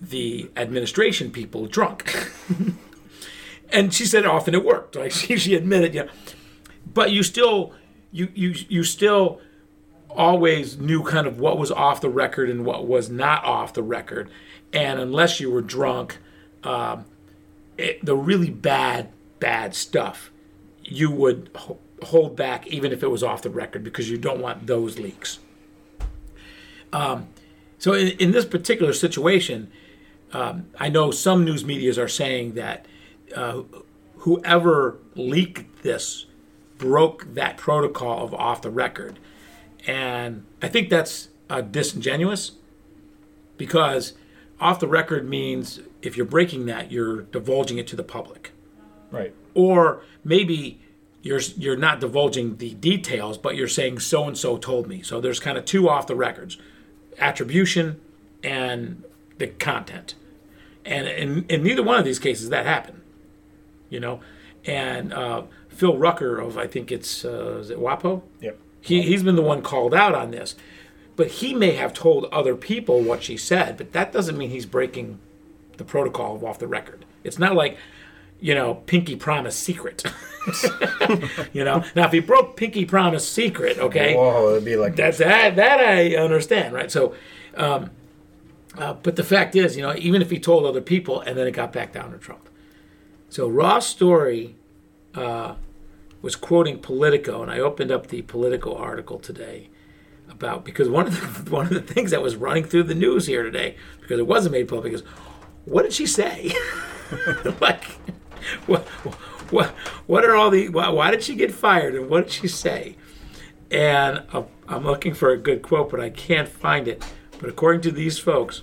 the administration people drunk. And she said often it worked. Like she admitted, But you still always knew kind of what was off the record and what was not off the record. And unless you were drunk, the really bad stuff, you would hold back even if it was off the record because you don't want those leaks. So in this particular situation, I know some news medias are saying that whoever leaked this broke that protocol of off the record. And I think that's disingenuous because off the record means if you're breaking that, you're divulging it to the public. Right. Or maybe... You're not divulging the details, but you're saying so-and-so told me. So there's kind of two off the records, attribution and the content. And in neither one of these cases that happened, And Phil Rucker of, I think it's, is it WAPO? Yep. He's been the one called out on this. But he may have told other people what she said, but that doesn't mean he's breaking the protocol of off the record. It's not like... Pinky Promise Secret. Now if he broke Pinky Promise Secret, okay. Whoa, it'd be like that I understand, right? So, but the fact is, even if he told other people, and then it got back down to Trump. So Raw Story was quoting Politico, and I opened up the Politico article today about because one of the things that was running through the news here today because it wasn't made public is what did she say? Like. What are all the? Why did she get fired and what did she say? And I'm looking for a good quote, but I can't find it. But according to these folks,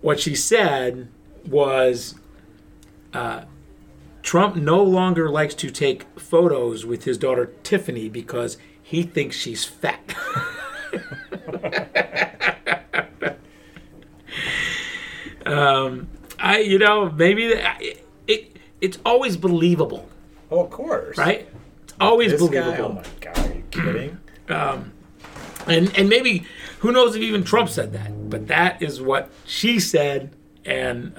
what she said was, Trump no longer likes to take photos with his daughter Tiffany because he thinks she's fat. It's always believable. Oh, of course. Right? It's always believable. Guy, oh my God, are you kidding? And maybe, who knows if even Trump said that, but that is what she said, and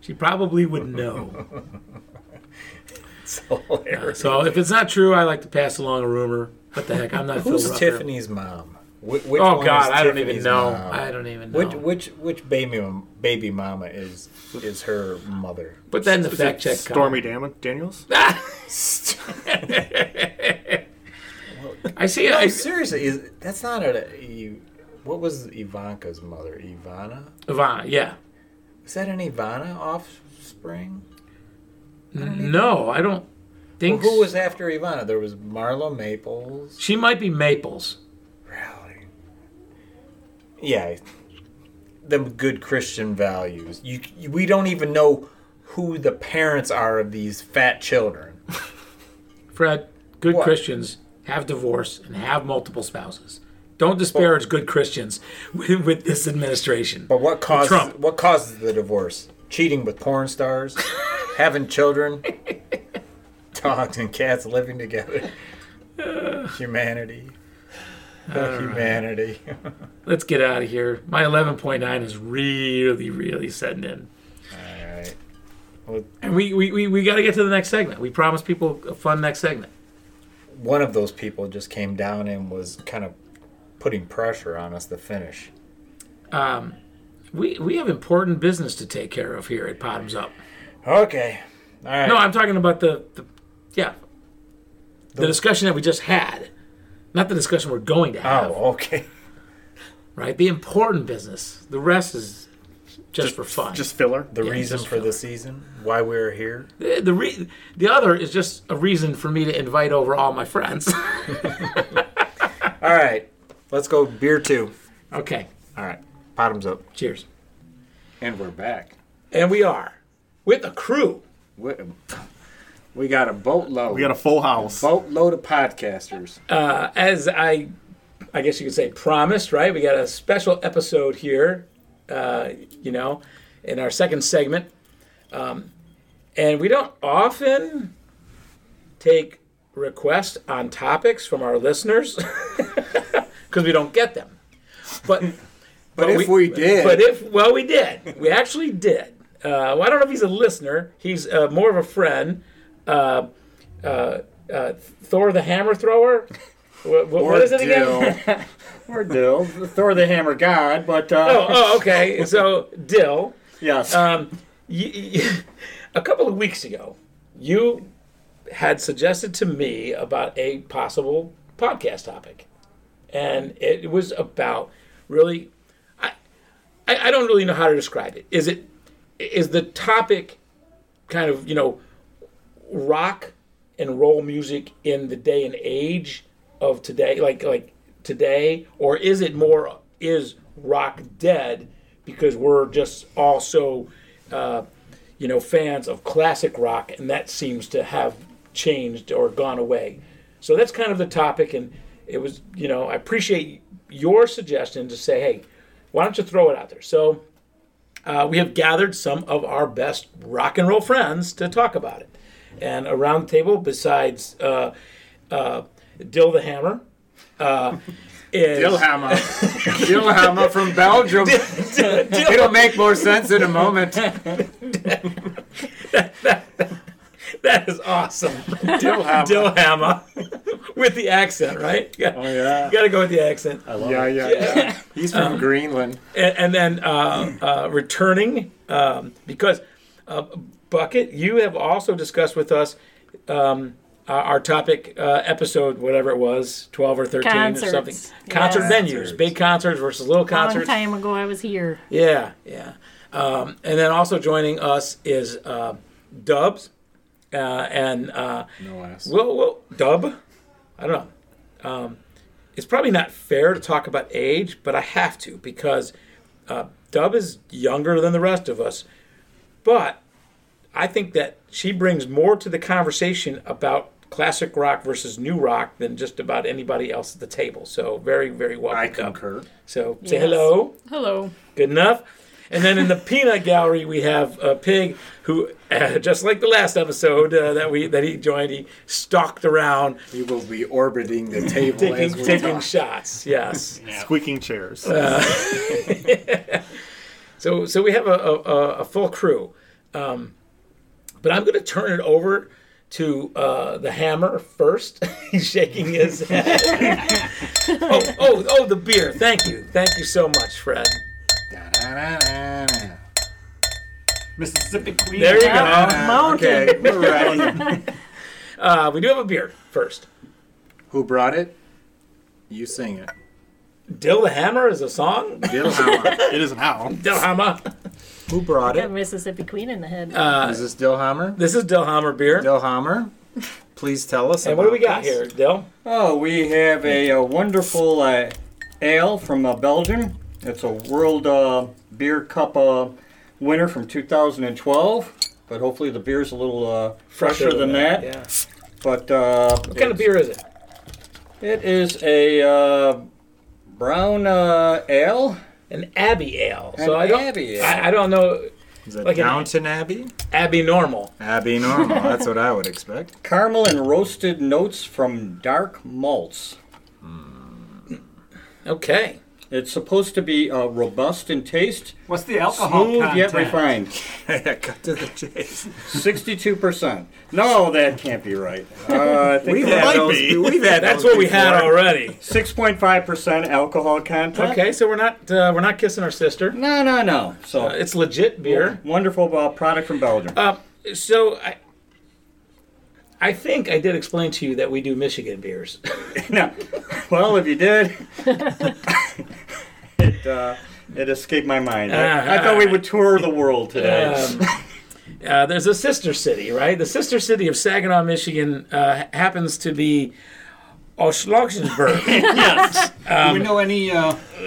she probably would know. It's hilarious. So if it's not true, I like to pass along a rumor. What the heck, I'm not Phil Rucker. Who's Tiffany's mom? Which oh God, I don't even know. Mom? I don't even know. Which baby mama is her mother? But then the fact check. Stormy Daniels. I see. No, seriously, that's not what was Ivanka's mother? Ivana, yeah. Is that an Ivana offspring? No, I don't think. Well, who was after Ivana? There was Marla Maples. She might be Maples. Really? Yeah. Them good Christian values. We don't even know who the parents are of these fat children. Fred, good what? Christians have divorce and have multiple spouses. Don't disparage good Christians with this administration. But what causes the divorce? Cheating with porn stars, having children, dogs and cats living together, humanity. Humanity. Right. Let's get out of here. My 11.9 is really, really setting in. All right. Well, and we got to get to the next segment. We promised people a fun next segment. One of those people just came down and was kind of putting pressure on us to finish. We have important business to take care of here at Bottoms Up. Okay. All right. No, I'm talking about the discussion that we just had. Not the discussion we're going to have. Oh, okay. Right? The important business. The rest is just for fun. Just filler. The reason for the season. Why we're here. The other is just a reason for me to invite over all my friends. All right. Let's go beer 2. Okay. All right. Bottoms up. Cheers. And we're back. And we are. With a crew. We got a boatload. We got a full house. A boatload of podcasters. As I guess you could say, promised, right? We got a special episode here, in our second segment. And we don't often take requests on topics from our listeners because we don't get them. But if we did. We did. We actually did. I don't know if he's a listener. He's more of a friend. Thor the Hammer Thrower? What is it again? Or Dill. Thor the Hammer God, but... Oh, okay. So, Dill. Yes. A couple of weeks ago, you had suggested to me about a possible podcast topic. And it was about really... I don't really know how to describe it. Is the topic kind of, rock and roll music in the day and age of today, like today, or is rock dead because we're just also, fans of classic rock, and that seems to have changed or gone away. So that's kind of the topic, and it was, I appreciate your suggestion to say, hey, why don't you throw it out there? So we have gathered some of our best rock and roll friends to talk about it. And a round table besides Dill the Hammer. Is Dill Hammer from Belgium. It'll make more sense in a moment. That is awesome. Dill Hammer. With the accent, right? Oh, yeah. You got to go with the accent. I love it. Yeah. He's from Greenland. And then returning, because... Bucket, you have also discussed with us our topic episode, whatever it was, 12 or 13 concerts. Or something. Concert venues, big concerts versus little concerts. A long time ago I was here. Yeah. And then also joining us is Dubs and... no S. Dub? I don't know. It's probably not fair to talk about age, but I have to because Dub is younger than the rest of us. But I think that she brings more to the conversation about classic rock versus new rock than just about anybody else at the table. So very, very welcome. I concur. Dub. So say hello. Hello. Good enough. And then in the peanut gallery, we have a pig who, just like the last episode that he joined, he stalked around. He will be orbiting the table taking shots. Yes, yeah. Squeaking chairs. So we have a full crew, but I'm going to turn it over to the hammer first. He's shaking his head. The beer. Thank you so much, Fred. Mississippi Queen. There you go. Mountain. Okay, we're right. We do have a beer first. Who brought it? You sing it. Dill the Hammer is a song? Dill Hammer. It isn't how. Dill Hammer. Who brought it? Mississippi Queen in the head. Is this Dill Hammer? This is Dill Hammer beer. Dill Hammer. Please tell us. And what do we got here, Dill? Oh, we have a wonderful ale from Belgium. It's a World Beer Cup winner from 2012, but hopefully the beer's a little fresher than that. Yeah. But what kind of beer is it? It is a brown ale, an Abbey ale. I don't know. Is it like Downton Abbey? Abbey Normal. Abbey Normal. That's what I would expect. Caramel and roasted notes from dark malts. Mm. Okay. It's supposed to be robust in taste. What's the alcohol content? Smooth yet refined. Cut to the chase. 62%. No, that can't be right. That's what we had already. 6.5% alcohol content. Okay, so we're not kissing our sister. No. So it's legit beer. Wonderful product from Belgium. I think I did explain to you that we do Michigan beers. No. Well, if you did, it escaped my mind. I thought we would tour the world today. There's a sister city, right? The sister city of Saginaw, Michigan happens to be Oshlogsburg. Yes. Do we know any...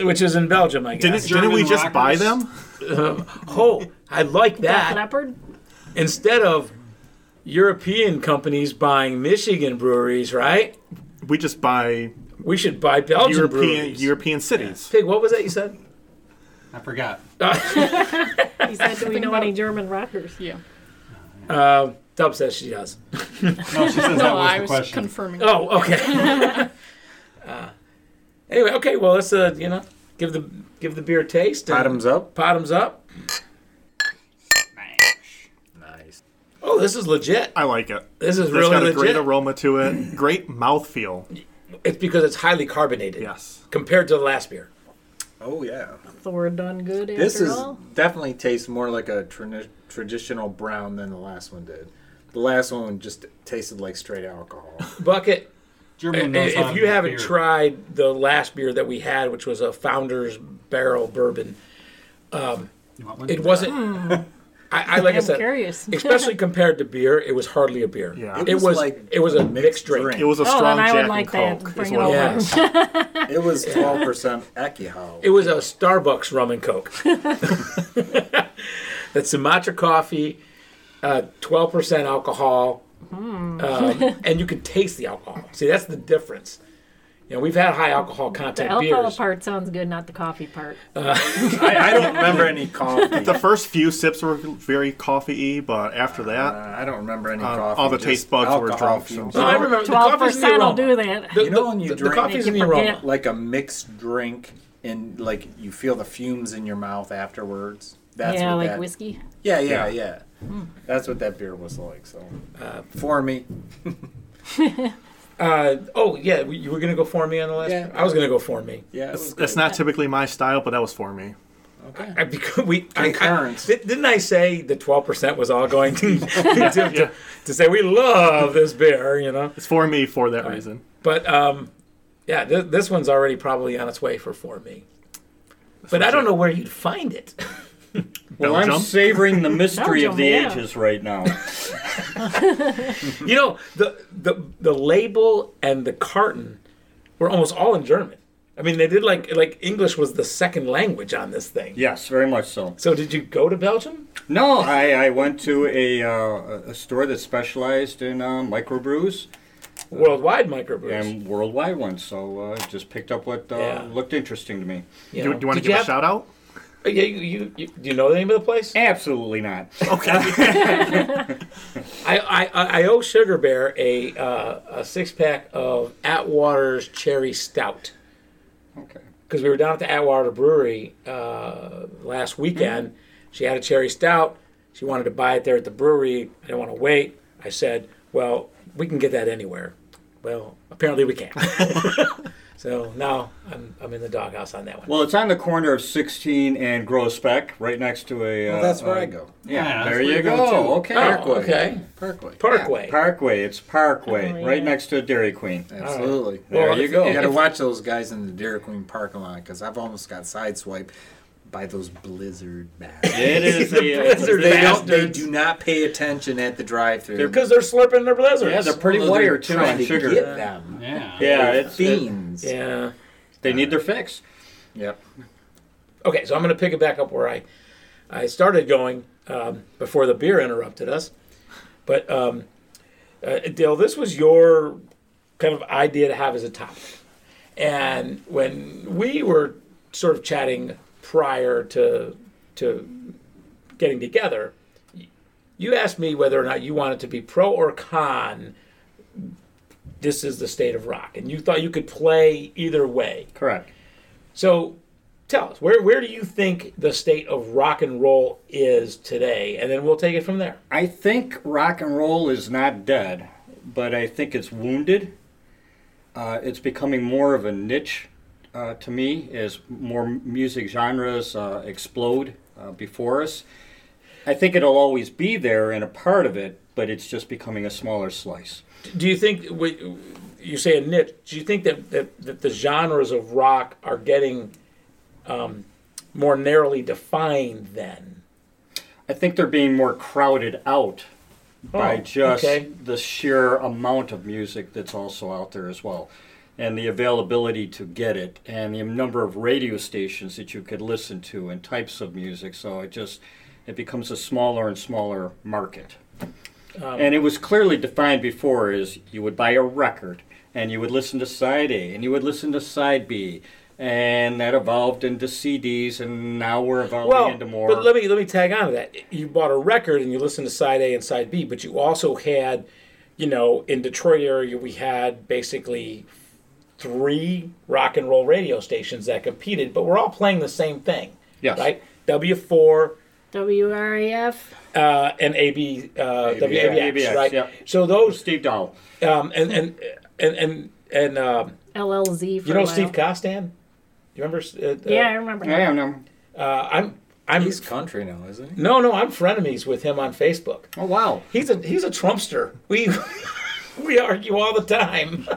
which is in Belgium, I guess. Didn't we just buy them? I like that. Leopard? Instead of... European companies buying Michigan breweries, right? We should buy Belgian breweries. European cities. Yeah. Pig, what was that you said? I forgot. He said, do we know any German rockers? Yeah. Dub says she does. No, she says that was the question. Confirming. Oh, okay. Anyway, okay, well, let's, give the beer a taste. Bottoms up. Oh, this is legit. I like it. This is really legit. It's got a great aroma to it. Great mouthfeel. It's because it's highly carbonated. Yes. Compared to the last beer. Oh, yeah. Thor done good after this all. This definitely tastes more like a traditional brown than the last one did. The last one just tasted like straight alcohol. Bucket, if you haven't tried the last beer that we had, which was a Founders barrel bourbon, it wasn't... I'm curious. Especially compared to beer, it was hardly a beer. Yeah. It was a mixed drink. It was a strong Jack and Coke. It was 12% alcohol. It was a Starbucks rum and Coke. That's Sumatra coffee, 12% alcohol, and you could taste the alcohol. See, that's the difference. You know, we've had high alcohol content beers. The alcohol part sounds good, not the coffee part. I don't remember any coffee. The first few sips were very coffee-y, but after that... I don't remember any coffee. All the taste buds were drunk. So I remember the coffee's in the aroma. 12% will do that. The coffee's in the aroma. Like a mixed drink, and like you feel the fumes in your mouth afterwards. Whiskey? Yeah. That's what that beer was like, so... for me... you were gonna go for me on the last. Yeah, I was gonna go for me. Yeah, that's not typically my style, but that was for me. Okay. Didn't I say the 12% was all going to say we love this beer? You know, it's for me for that reason. But this one's already probably on its way for me. That's but I don't know where you'd find it. Well, I'm savoring the mystery of the ages right now. You know, the label and the carton were almost all in German. I mean, they did like English was the second language on this thing. Yes, very much so. So did you go to Belgium? No, I went to a store that specialized in microbrews. Worldwide microbrews. And worldwide ones. So just picked up what looked interesting to me. You know, do you want to give a shout out? Yeah, you do you know the name of the place? Absolutely not. Okay. I owe Sugar Bear a 6-pack of Atwater's Cherry Stout. Okay. Because we were down at the Atwater Brewery last weekend. Mm-hmm. She had a cherry stout. She wanted to buy it there at the brewery. I didn't want to wait. I said, well, we can get that anywhere. Well, apparently we can't. So now I'm in the doghouse on that one. Well, it's on the corner of 16 and Grossbeck, right next to a... Well, that's where I go. Yeah, there you go. Okay. Parkway. Okay. Parkway. Yeah, Parkway. It's Parkway, right next to Dairy Queen. Absolutely. Right. There you go. You got to watch those guys in the Dairy Queen parking lot because I've almost got sideswiped by those blizzard bastards. It is the blizzard bastards. They do not pay attention at the drive-thru because they're slurping their blizzards. Yeah, they're pretty wired too on sugar. Get them. Yeah. Yeah, it's beans. Yeah. They need their fix. Yep. Okay, so I'm going to pick it back up where I started going before the beer interrupted us. But Dale, this was your kind of idea to have as a topic. And when we were sort of chatting prior to getting together, you asked me whether or not you wanted to be pro or con, this is the state of rock. And you thought you could play either way. Correct. So tell us, where do you think the state of rock and roll is today? And then we'll take it from there. I think rock and roll is not dead, but I think it's wounded. It's becoming more of a niche. To me, as more music genres explode before us. I think it'll always be there and a part of it, but it's just becoming a smaller slice. Do you think, you say a niche, do you think that the genres of rock are getting more narrowly defined then? I think they're being more crowded out by just the sheer amount of music that's also out there as well, and the availability to get it, and the number of radio stations that you could listen to, and types of music. So it becomes a smaller and smaller market. And it was clearly defined before as you would buy a record, and you would listen to side A, and you would listen to side B, and that evolved into CDs, and now we're evolving into more. But let me tag on to that. You bought a record, and you listened to side A and side B, but you also had, in Detroit area, we had basically 3 rock and roll radio stations that competed, but we're all playing the same thing. Yes. Right? W4, WRAF, and AB, WABX, right? Yeah. So those Steve Dahl, and LLZ. For a while. Steve Costan? You remember? I remember. Yeah, I remember. He's country now, isn't he? No, I'm frenemies with him on Facebook. Oh wow, he's a Trumpster. We argue all the time.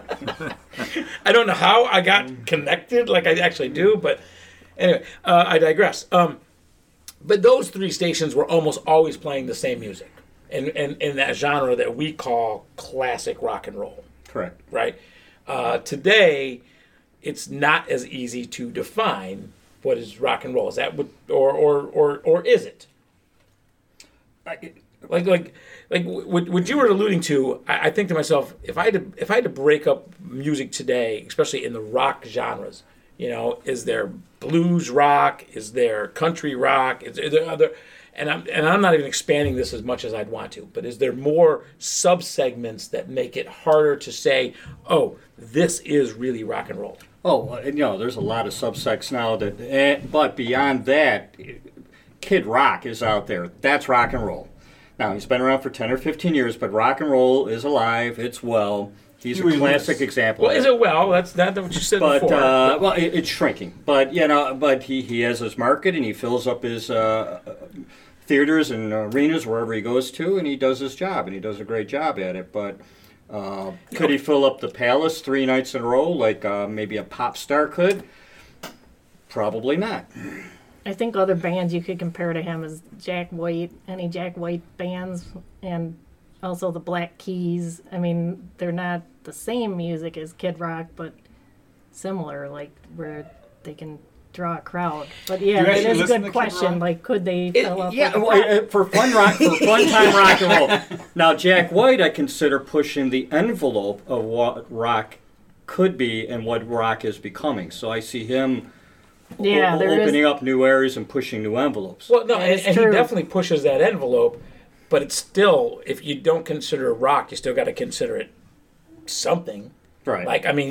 I don't know how I got connected, like I actually do, but anyway, I digress. But those 3 stations were almost always playing the same music, and in that genre that we call classic rock and roll. Correct. Right? Today, it's not as easy to define what is rock and roll. Is that what, or is it? Like what you were alluding to, I think to myself, if I had to break up music today, especially in the rock genres, is there blues rock? Is there country rock? Is there other? And I'm not even expanding this as much as I'd want to. But is there more subsegments that make it harder to say, oh, this is really rock and roll? Oh, there's a lot of subsects now that. But beyond that, Kid Rock is out there. That's rock and roll. Now, he's been around for 10 or 15 years, but rock and roll is alive. It's well. He's a classic example. Well, is it well? That's not what you said before. Well, it's shrinking. But, but he has his market, and he fills up his theaters and arenas wherever he goes to, and he does his job, and he does a great job at it. But could he fill up the Palace 3 nights in a row like maybe a pop star could? Probably not. I think other bands you could compare to him is Jack White, any Jack White bands, and also the Black Keys. I mean, they're not the same music as Kid Rock, but similar, like where they can draw a crowd. But yeah, it is a good question. Like, could they fill up? Yeah, for fun time rock and roll. Now, Jack White, I consider pushing the envelope of what rock could be and what rock is becoming. So I see him. Yeah, opening up new areas and pushing new envelopes. Well, no, and he definitely pushes that envelope, but it's still, if you don't consider it rock, you still got to consider it something. Right. Like, I mean,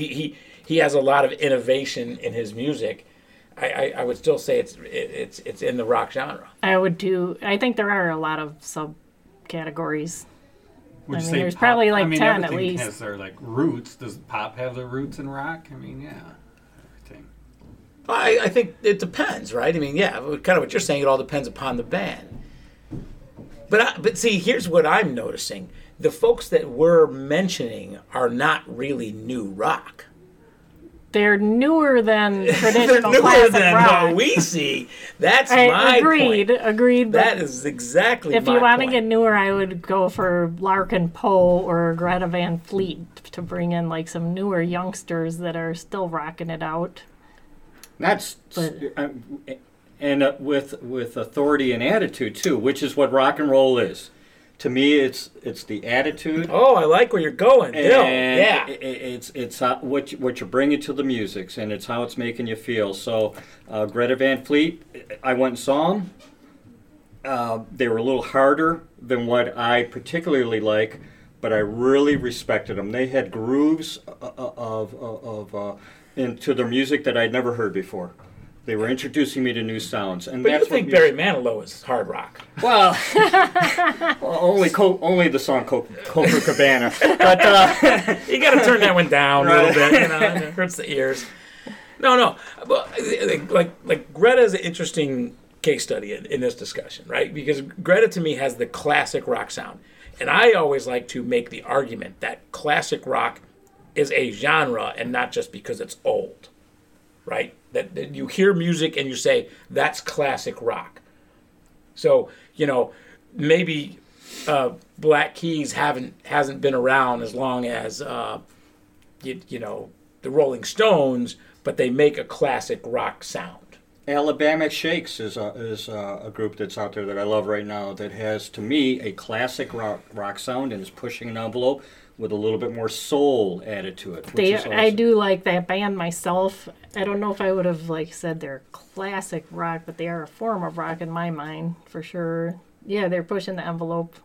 he has a lot of innovation in his music. I would still say it's in the rock genre. I would too. I think there are a lot of subcategories. Would I mean, there's pop, probably like 10 at least. Everything has their like roots. Does pop have their roots in rock? I mean, yeah. I think it depends, right? I mean, yeah, kind of what you're saying, it all depends upon the band. But see, here's what I'm noticing. The folks that we're mentioning are not really new rock. They're newer than traditional classic rock. They're newer than what we see. That's my point. Agreed. That is exactly my point. If you want to get newer, I would go for Larkin Poe or Greta Van Fleet to bring in like some newer youngsters that are still rocking it out. That's with authority and attitude too, which is what rock and roll is. To me, it's the attitude. Oh, I like where you're going. And yeah, it's what you're bringing to the music, and it's how it's making you feel. So, Greta Van Fleet, I went and saw them. They were a little harder than what I particularly like, but I really respected them. They had grooves into their music that I'd never heard before. They were introducing me to new sounds, and but that's you think Barry Manilow is hard rock? Well, only the song "Copacabana." But you got to turn that one down a little bit. You know, it hurts the ears. No, like Greta is an interesting case study in this discussion, right? Because Greta to me has the classic rock sound, and I always like to make the argument that classic rock is a genre and not just because it's old, right? That you hear music and you say, that's classic rock. So, you know, maybe Black Keys hasn't been around as long as, you know, the Rolling Stones, but they make a classic rock sound. Alabama Shakes is a group that's out there that I love right now that has, to me, a classic rock sound and is pushing an envelope with a little bit more soul added to it. Awesome. I do like that band myself. I don't know if I would have like said they're classic rock, but they are a form of rock in my mind for sure. Yeah, they're pushing the envelope,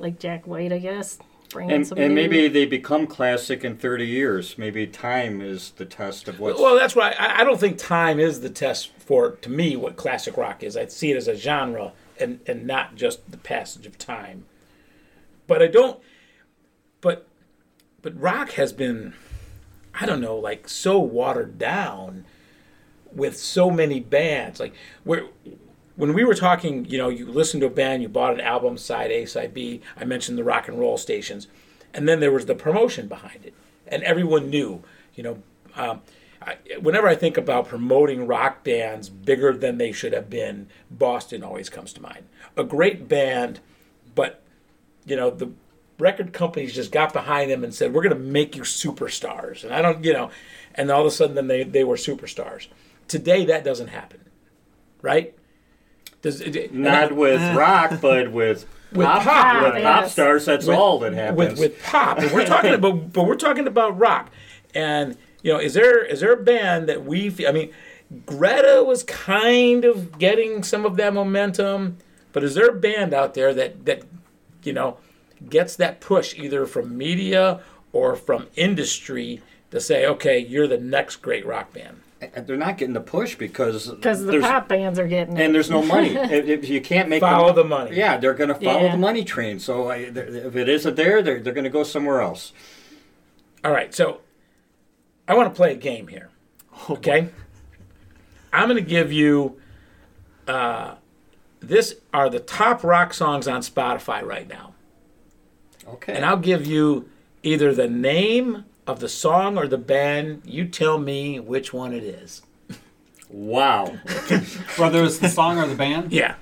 like Jack White, I guess. And maybe they become classic in 30 years. Maybe time is the test of what's... Well, that's why I don't think time is the test for, to me, what classic rock is. I see it as a genre and not just the passage of time. But I don't... But rock has been, I don't know, like so watered down with so many bands. Like when we were talking, you know, you listened to a band, you bought an album, side A, side B. I mentioned the rock and roll stations. And then there was the promotion behind it. And everyone knew, you know, whenever I think about promoting rock bands bigger than they should have been, Boston always comes to mind. A great band, but, you know, the record companies just got behind them and said, we're going to make you superstars. And I don't, you know, and all of a sudden then they were superstars. Today that doesn't happen, right? Not with rock, but with pop. With pop stars, that's all that happens. With pop. But we're talking about rock. And, you know, is there a band that Greta was kind of getting some of that momentum, but is there a band out there that you know, gets that push either from media or from industry to say, okay, you're the next great rock band? And they're not getting the push because the pop bands are getting it. And there's no money. If you can't make follow the money. Yeah, they're going to follow the money train. So if it isn't there, they're going to go somewhere else. All right, so I want to play a game here. Okay, I'm going to give you this are the top rock songs on Spotify right now. Okay. And I'll give you either the name of the song or the band. You tell me which one it is. Wow. Whether it's the song or the band? Yeah.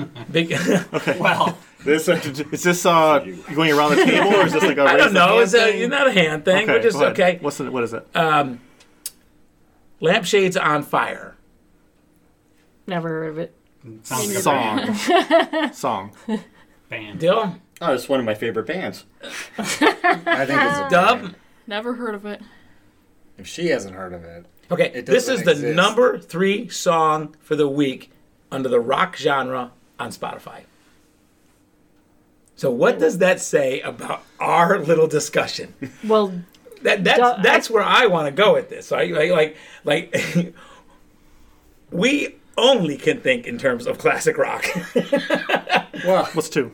Okay. Well, Is this going around the table, or is this like a? I don't know. Is that you're not a hand thing? Okay, we're just okay. What is it? Lampshades on Fire. Never heard of it. Song. Band. Dill? Oh, it's one of my favorite bands. I think it's a dub. Band. Never heard of it. If she hasn't heard of it. Okay, it this is exist. The number 3 song for the week under the rock genre on Spotify. So what does that say about our little discussion? Well, that's where I want to go with this. So I we only can think in terms of classic rock. Well, what's 2?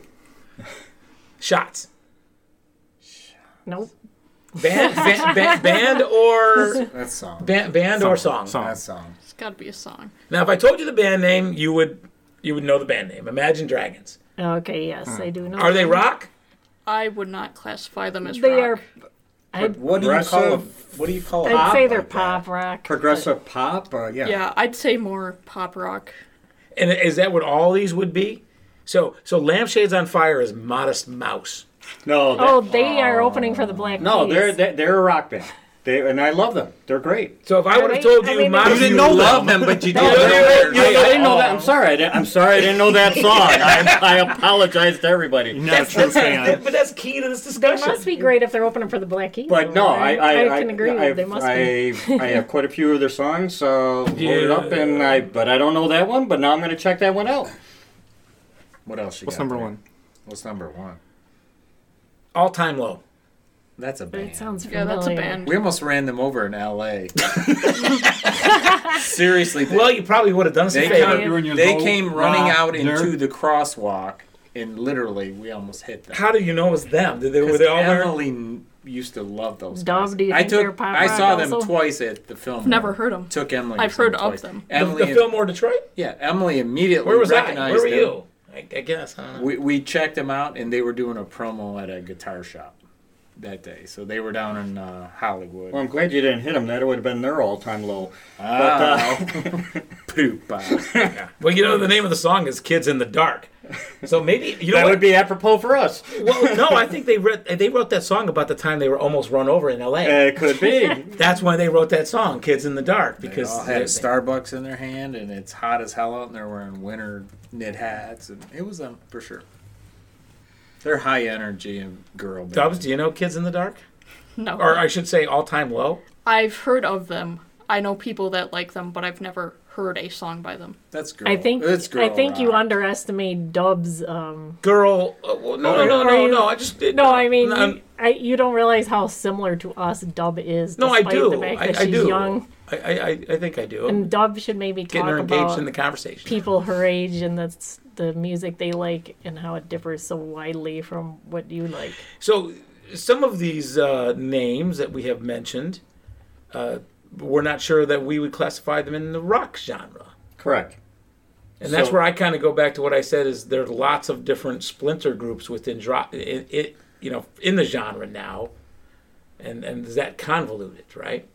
Shots. Nope. Band or that's song. Band or song. That's song. It's got to be a song. Now, if I told you the band name, you would know the band name. Imagine Dragons. Okay, yes, I do know. Are they rock? I would not classify them as rock. They are. What do you call? I'd say they're pop rock. Progressive pop, or yeah. Yeah, I'd say more pop rock. And is that what all these would be? So Lampshades on Fire is Modest Mouse. No. They are opening for the Black Keys. No, they're a rock band. And I love them. They're great. So if I would have told you, Mom, you didn't know love them, but you did. I didn't know that. I'm sorry. I didn't know that song. I apologize to everybody. But that's key to this discussion. They must be great if they're opening for the Black Keys. But no, I can agree with you. They must be. I have quite a few of their songs, so load it up. But I don't know that one. But now I'm going to check that one out. What else you got? What's number 1? All Time Low. That's a band. It sounds familiar. Yeah, that's a band. We almost ran them over in LA. Seriously. Well, you probably would have done something. They came running out into the crosswalk, and literally, we almost hit them. How do you know it was them? Emily used to love those guys. I saw them twice at the Fillmore. Never heard them. Took Emily. I've heard of them. The Fillmore, Detroit? Yeah, Emily immediately recognized them. Where were you? I guess, huh? We checked them out, and they were doing a promo at a guitar shop that day. So they were down in Hollywood. Well, I'm glad you didn't hit them. That would have been their all-time low. Poop. Yeah. Well, you know, the name of the song is Kids in the Dark. So maybe... You know that would be apropos for us. Well, no, I think they wrote that song about the time they were almost run over in L.A. It could be. That's why they wrote that song, Kids in the Dark. Because they all had Starbucks in their hand, and it's hot as hell out, and they're wearing winter knit hats, and it was them, for sure. They're high energy and girl band. Dubs, do you know Kids in the Dark? No. Or I should say All Time Low? I've heard of them. I know people that like them, but I've never heard a song by them. That's girl. I think you underestimate Dubs. Girl. No. You don't realize how similar to us Dub is. No, I do. The fact that she's young. I think I do. And Dub should maybe talk about engaged in the conversation. People her age and the music they like and how it differs so widely from what you like. So some of these names that we have mentioned, we're not sure that we would classify them in the rock genre. Correct. And that's where I kind of go back to what I said is there are lots of different splinter groups within in the genre now. And is that convoluted, right?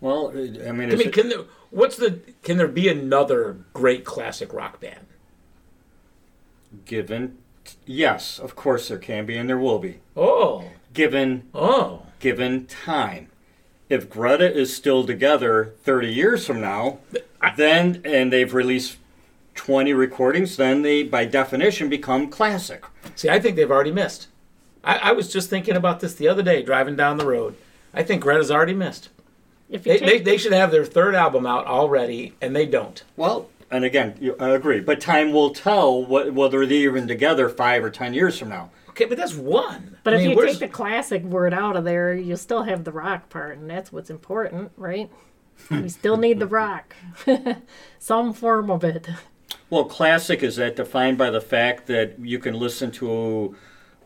Well, I mean... can there be another great classic rock band? Yes, of course there can be, and there will be. Oh. Given time. If Greta is still together 30 years from now, and they've released 20 recordings, then they, by definition, become classic. See, I think they've already missed. I was just thinking about this the other day, driving down the road. I think Greta's already missed. They should have their 3rd album out already, and they don't. Well, and again, I agree. But time will tell whether they're even together 5 or 10 years from now. Okay, but that's one. But if you take the classic word out of there, you still have the rock part, and that's what's important, right? We still need the rock. Some form of it. Well, classic, is that defined by the fact that you can listen to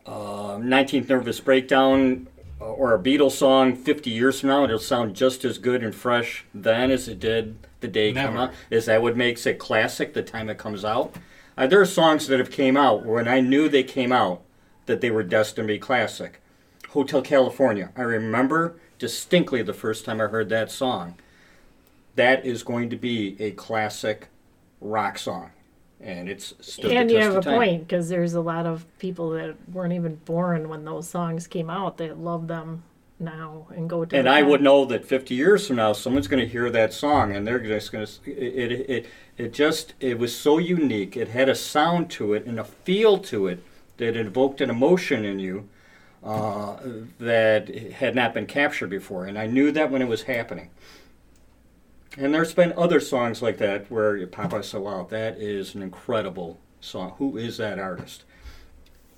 19th Nervous Breakdown or a Beatles song 50 years from now, it'll sound just as good and fresh then as it did the day it came out? Is that what makes it classic the time it comes out? There are songs that have came out when I knew they came out that they were destined to be classic. Hotel California. I remember distinctly the first time I heard that song. That is going to be a classic rock song. And it's stood and the test of time. And you have a point, because there's a lot of people that weren't even born when those songs came out that love them now and go to. And I would know that 50 years from now, someone's going to hear that song, and they're just going to. It was so unique. It had a sound to it and a feel to it that invoked an emotion in you that had not been captured before. And I knew that when it was happening. And there's been other songs like that where you pop us so wow, that is an incredible song. Who is that artist?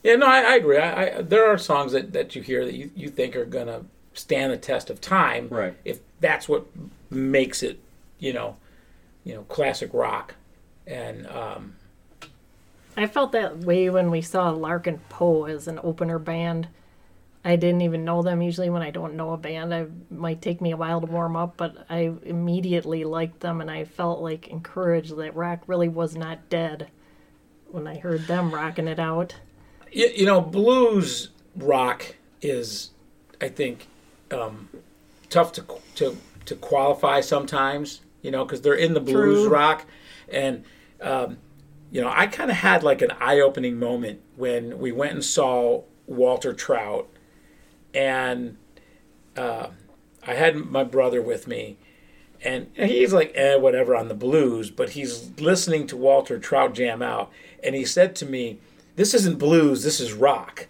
Yeah, no, I agree. There are songs that you hear that you think are going to stand the test of time. Right. If that's what makes it, you know, classic rock. And I felt that way when we saw Larkin Poe as an opener band. I didn't even know them. Usually when I don't know a band, it might take me a while to warm up, but I immediately liked them, and I felt like encouraged that rock really was not dead when I heard them rocking it out. You know, blues rock is, I think, tough to qualify sometimes, you know, because they're in the blues rock. And, you know, I kind of had like an eye-opening moment when we went and saw Walter Trout. And I had my brother with me, and he's like, whatever on the blues, but he's listening to Walter Trout jam out. And he said to me, "This isn't blues, this is rock."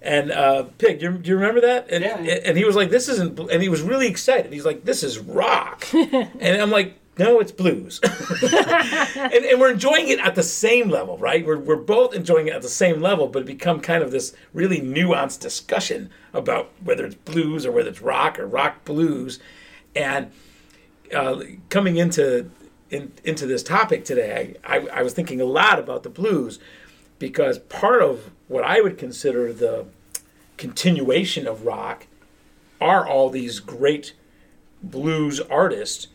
And Pig, do you remember that? And, yeah. And he was like, "This isn't," and he was really excited. He's like, "This is rock." And I'm like, "No, it's blues." and we're enjoying it at the same level, right? We're both enjoying it at the same level, but it become kind of this really nuanced discussion about whether it's blues or whether it's rock or rock blues. And coming into this topic today, I was thinking a lot about the blues, because part of what I would consider the continuation of rock are all these great blues artists,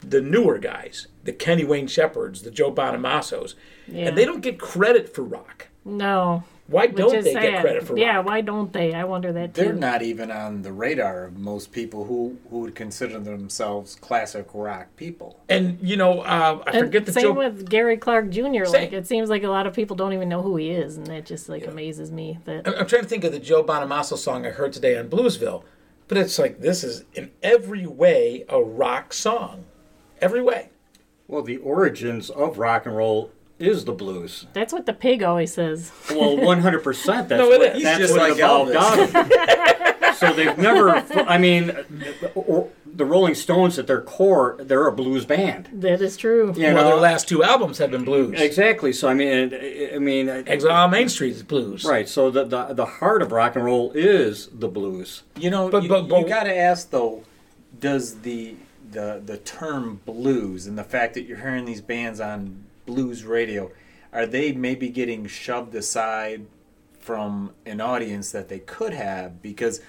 the newer guys, the Kenny Wayne Shepherds, the Joe Bonamassos, yeah. And they don't get credit for rock. No. Why don't they get credit for rock? Yeah, why don't they? I wonder that too. They're not even on the radar of most people who would consider themselves classic rock people. And, you know, I forget the same with Gary Clark Jr. Same. Like, it seems like a lot of people don't even know who he is, and that just, like, amazes me. That I'm trying to think of the Joe Bonamassa song I heard today on Bluesville, but it's like, this is in every way a rock song. Every way. Well, the origins of rock and roll is the blues. That's what the Pig always says. Well, 100%. That's what it's all done. So they've never, I mean, the Rolling Stones at their core, they're a blues band. That is true. You know? Their last two albums have been blues. Exactly. So, I mean. Exile on Main Street is blues. Right. So the heart of rock and roll is the blues. You know, but you got to ask, though, does the term blues and the fact that you're hearing these bands on blues radio, are they maybe getting shoved aside from an audience that they could have? Because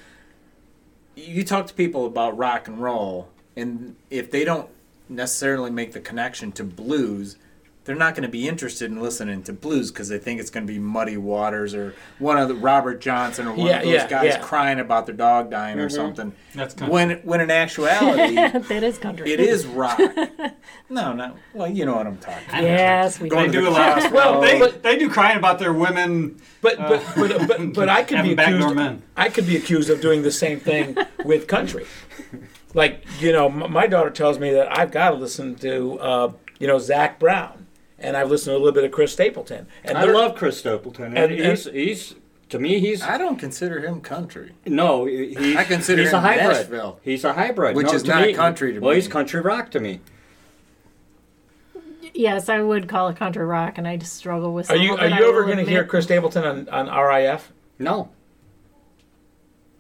you talk to people about rock and roll, and if they don't necessarily make the connection to blues, they're not going to be interested in listening to blues because they think it's going to be Muddy Waters or one of the Robert Johnson or one of those guys crying about their dog dying or something. That's country. When in actuality, that is country. It is rock. Well, you know what I'm talking about. Yes, we do. They do a lot. Well, they do crying about their women. But I could be accused. I could be accused of doing the same thing with country. Like, you know, my daughter tells me that I've got to listen to Zach Brown. And I've listened to a little bit of Chris Stapleton. And I love Chris Stapleton. And he's to me, I don't consider him country. No, he's a hybrid. Nashville. He's a hybrid. Which is not country to me. Well, he's country rock to me. Yes, I would call it country rock, and I just struggle with some of it. Are you ever going to hear Chris Stapleton on RIF? No.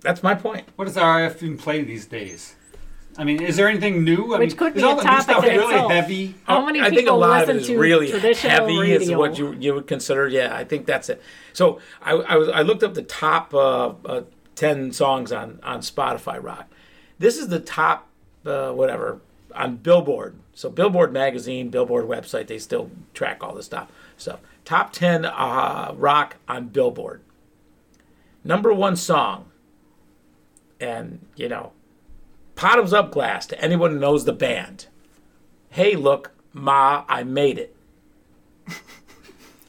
That's my point. What does RIF even play these days? I mean, is there anything new? Which could be a topic in really itself. Heavy. How many people I think a lot listen of it is really heavy radio. Is what you would consider. Yeah, I think that's it. So I looked up the top 10 songs on Spotify rock. This is the top whatever on Billboard. So Billboard magazine, Billboard website, they still track all this stuff. Top 10 rock on Billboard. Number one song. And, you know, Bottoms Up Glass to anyone who knows the band. Hey, look, Ma, I made it.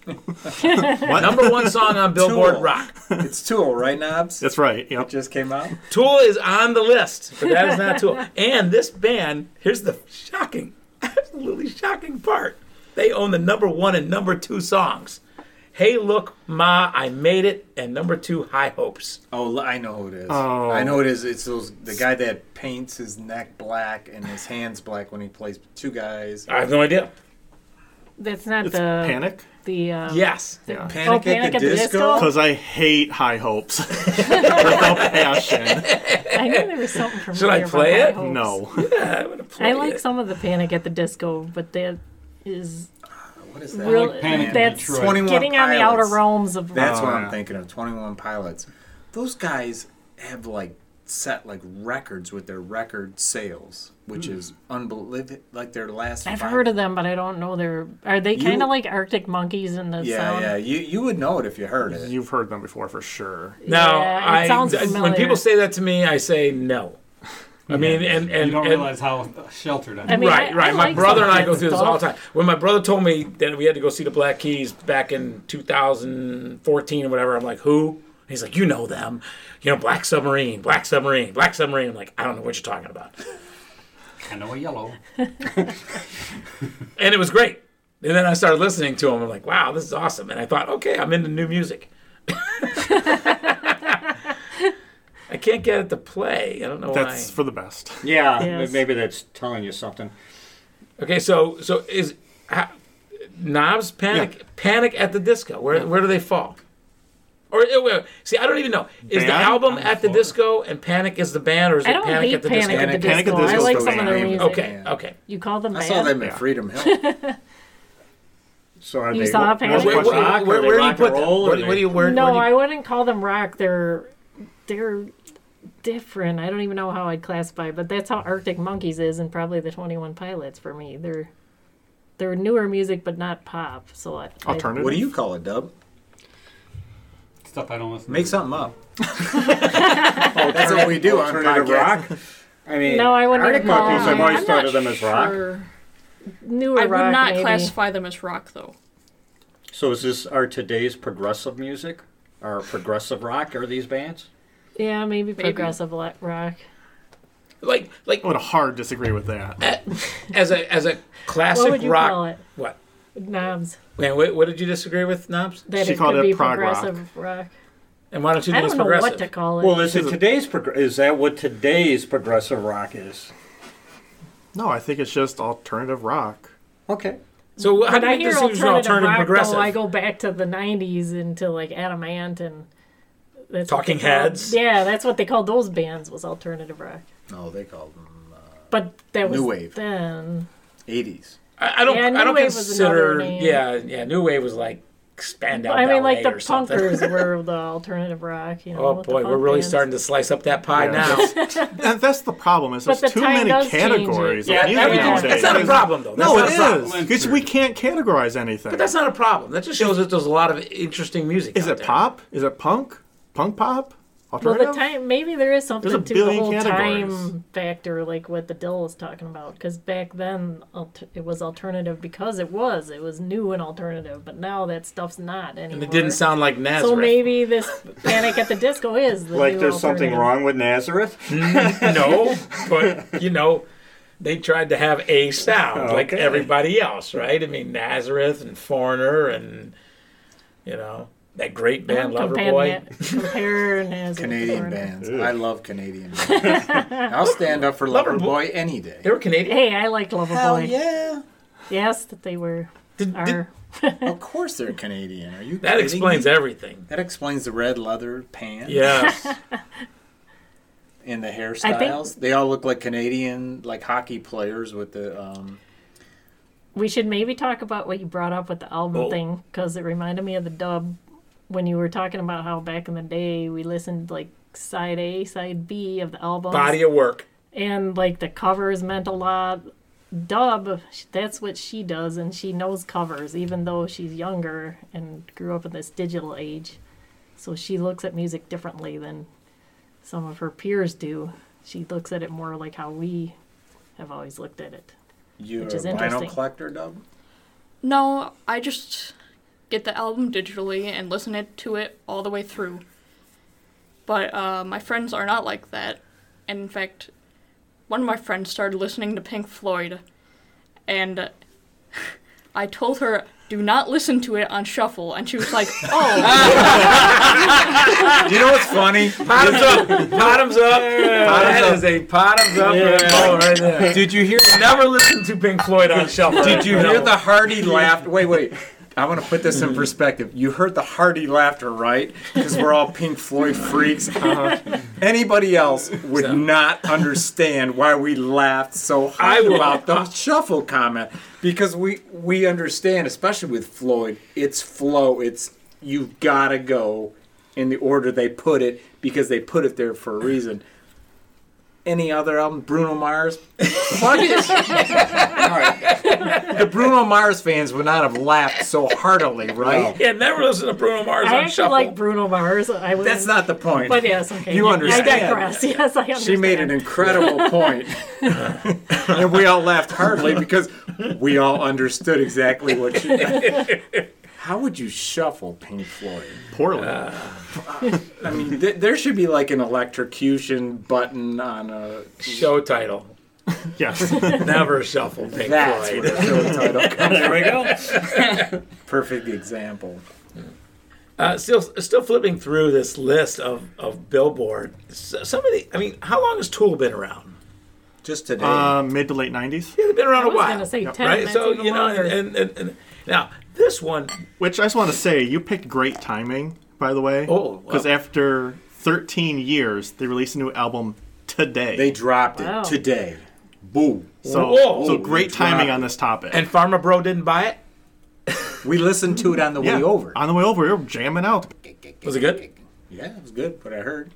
What? Number one song on Billboard Tool. Rock. It's Tool, right, Knobs? That's right. Yep. It just came out. Tool is on the list, but that is not Tool. And this band, here's the shocking, absolutely shocking part. They own the number one and number two songs. Hey, Look, Ma, I Made It, and number two, High Hopes. Oh, I know who it is. Oh. I know who it is. It's those, the guy that paints his neck black and his hands black when he plays two guys. I have no idea. That's not it's the... Panic? The, yes. Yeah. Panic at the Disco? Because I hate High Hopes. With no passion. I knew there was something familiar. Should I play it? No. Yeah, I want to play it. I like some of the Panic at the Disco, but that is... What is that? Like Panic that's in Detroit. 21 getting Pilots. On the outer realms of... That's what I'm thinking of, 21 Pilots. Those guys have, like, set, like, records with their record sales, which is unbelievable. Like, their last... I've heard of them, but I don't know their... Are they kind of like Arctic Monkeys in the sound? Yeah, yeah. You would know it if you heard it. You've heard them before, for sure. Now, yeah, when people say that to me, I say no. I mean, and you don't realize how sheltered I am. Right. My brother and I go through this all the time. When my brother told me that we had to go see the Black Keys back in 2014 or whatever, I'm like, who? And he's like, you know them. You know, Black Submarine. I'm like, I don't know what you're talking about. I know a yellow. And it was great. And then I started listening to them. I'm like, wow, this is awesome. And I thought, okay, I'm into new music. I can't get it to play. I don't know why. That's for the best. Yeah, yes. Maybe that's telling you something. Okay, so is Knobs Panic at the Disco? Where do they fall? Or see, I don't even know. Is the album At the Disco and Panic is the band, or is it Panic at the Disco? Panic at the Disco. I like some of their music. Okay, okay. You call them band? I saw them at Freedom Hill. So are you they saw Panic? Where do you put them? No, I wouldn't call them rock. They're different. I don't even know how I'd classify, but that's how Arctic Monkeys is, and probably the 21 Pilots for me. They're newer music, but not pop. So alternative. What do you call it, Dub? Stuff I don't listen. Make something up. That's what we do. Alternative rock. I mean, no, I wouldn't. Arctic Monkeys. I've always thought of them as rock. Newer rock. I would not classify them as rock, though. So is this our today's progressive music, or progressive rock? Are these bands? Yeah, maybe progressive rock. Like I would hard disagree with that. As a classic rock. What would you call it? What? Knobs. Man, what did you disagree with, Knobs? That she called it progressive rock. And why don't you do this progressive? I don't know what to call it. Well, is that what today's progressive rock is? No, I think it's just alternative rock. Okay. So how do you hear alternative rock, progressive? Though, I go back to the 90s into like Adamant and... That's Talking Heads. Yeah, that's what they called those bands, was alternative rock. No, they called them but that was New Wave then. 80s. I don't consider New Wave was like Spandau Ballet. I mean, like the Punkers were the alternative rock, you know. Oh boy, we're really starting to slice up that pie now. And that's the problem, is there's too many categories. That's not a problem though. No, it is. Because we can't categorize anything. But that's not a problem. That just shows that there's a lot of interesting music. Is it pop? Is it punk? Punk pop? Alternative? Well, maybe there is something to the whole time factor, like what the Dill was talking about. Because back then, it was alternative because it was new and alternative. But now that stuff's not anymore. And it didn't sound like Nazareth. So maybe this Panic at the Disco is the like new there's something wrong with Nazareth? No, but, you know, they tried to have a sound like everybody else, right? I mean, Nazareth and Foreigner and, you know... That great band, Loverboy. Canadian bands. Ew. I love Canadian bands. I'll stand up for Loverboy any day. They were Canadian? Hey, I liked Loverboy. Hell yeah. Yes, that they were. Of course they're Canadian. Are you kidding me? That explains everything. That explains the red leather pants. Yes. And the hairstyles. They all look like Canadian, like hockey players with the... We should maybe talk about what you brought up with the album thing, because it reminded me of the Dub. When you were talking about how back in the day we listened like side A, side B of the albums. Body of work. And like the covers meant a lot. Dub, that's what she does, and she knows covers even though she's younger and grew up in this digital age. So she looks at music differently than some of her peers do. She looks at it more like how we have always looked at it. You're a vinyl collector, Dub? No, I just get the album digitally and listen to it all the way through. But my friends are not like that. And in fact, one of my friends started listening to Pink Floyd, and I told her, do not listen to it on shuffle. And she was like, oh. You know what's funny? Bottoms up. That is a bottoms up. Yeah. Right there. Did you hear? Never listen to Pink Floyd on shuffle. Did you hear the hearty laughter? Wait. I want to put this in perspective. You heard the hearty laughter, right? Because we're all Pink Floyd freaks. Anybody else would not understand why we laughed so hard about the shuffle comment. Because we understand, especially with Floyd, it's flow. It's you've got to go in the order they put it because they put it there for a reason. Any other album? Bruno Mars? Fuck it. All right. The Bruno Mars fans would not have laughed so heartily, right? Yeah, never listen to Bruno Mars on shuffle. I actually like Bruno Mars. That's not the point. But yes, okay. You understand. I digress. Yes, I understand. She made an incredible point. And we all laughed heartily because we all understood exactly what she meant. How would you shuffle Pink Floyd? Poorly. I mean, there should be like an electrocution button on a... Show title. Yes. Never shuffle Pink Floyd. That's where the show title comes. There we go. Perfect example. Still flipping through this list of Billboard. How long has Tool been around? Just today. Mid to late 90s. Yeah, they've been around a while. I was going to say 10. Right? So, you know, and now... This one, which I just want to say, you picked great timing, by the way. Oh, because after 13 years, they released a new album today. They dropped it today. Boo! So great timing on this topic. And Pharma Bro didn't buy it. We listened to it on the way over. On the way over, we were jamming out. Was it good? Yeah, it was good. What I heard,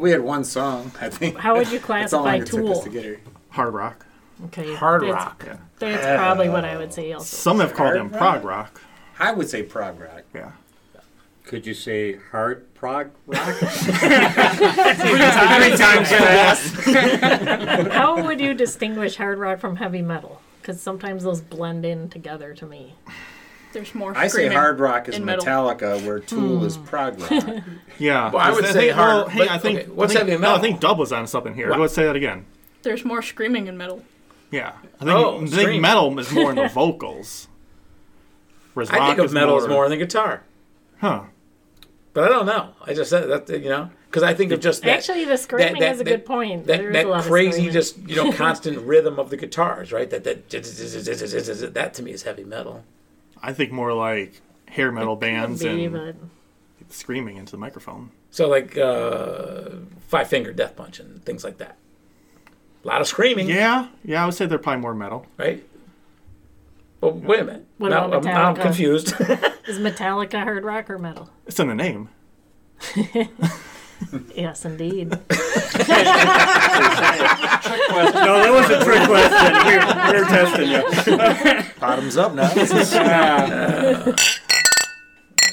we had one song. I think. How would you classify Tool? Hard rock. Okay. Hard rock. That's probably what I would say also. Some have called them prog rock. I would say prog rock. Yeah. Could you say hard prog rock? Three times fast. How would you distinguish hard rock from heavy metal? Because sometimes those blend in together to me. There's more. I say hard rock is Metallica, where Tool is prog rock. Yeah. Well, I would say hard. Hey, I think what's heavy metal? No, I think Dub was on something here. Let's say that again. There's more screaming in metal. Yeah. I think metal is more in the vocals. Whereas I think of metal is more in the guitar. Huh. But I don't know. I just said that, you know, because I think of just that. Actually, the screaming is a good point. That crazy, just, you know, constant rhythm of the guitars, right? That to me is heavy metal. I think more like hair metal bands and screaming into the microphone. So like Five Finger Death Punch and things like that. A lot of screaming. Yeah, I would say they're probably more metal. Right? Well, wait a minute. Now I'm confused. Is Metallica hard rock or metal? It's in the name. Yes, indeed. No, that was a trick question. We're testing you. Bottoms up now.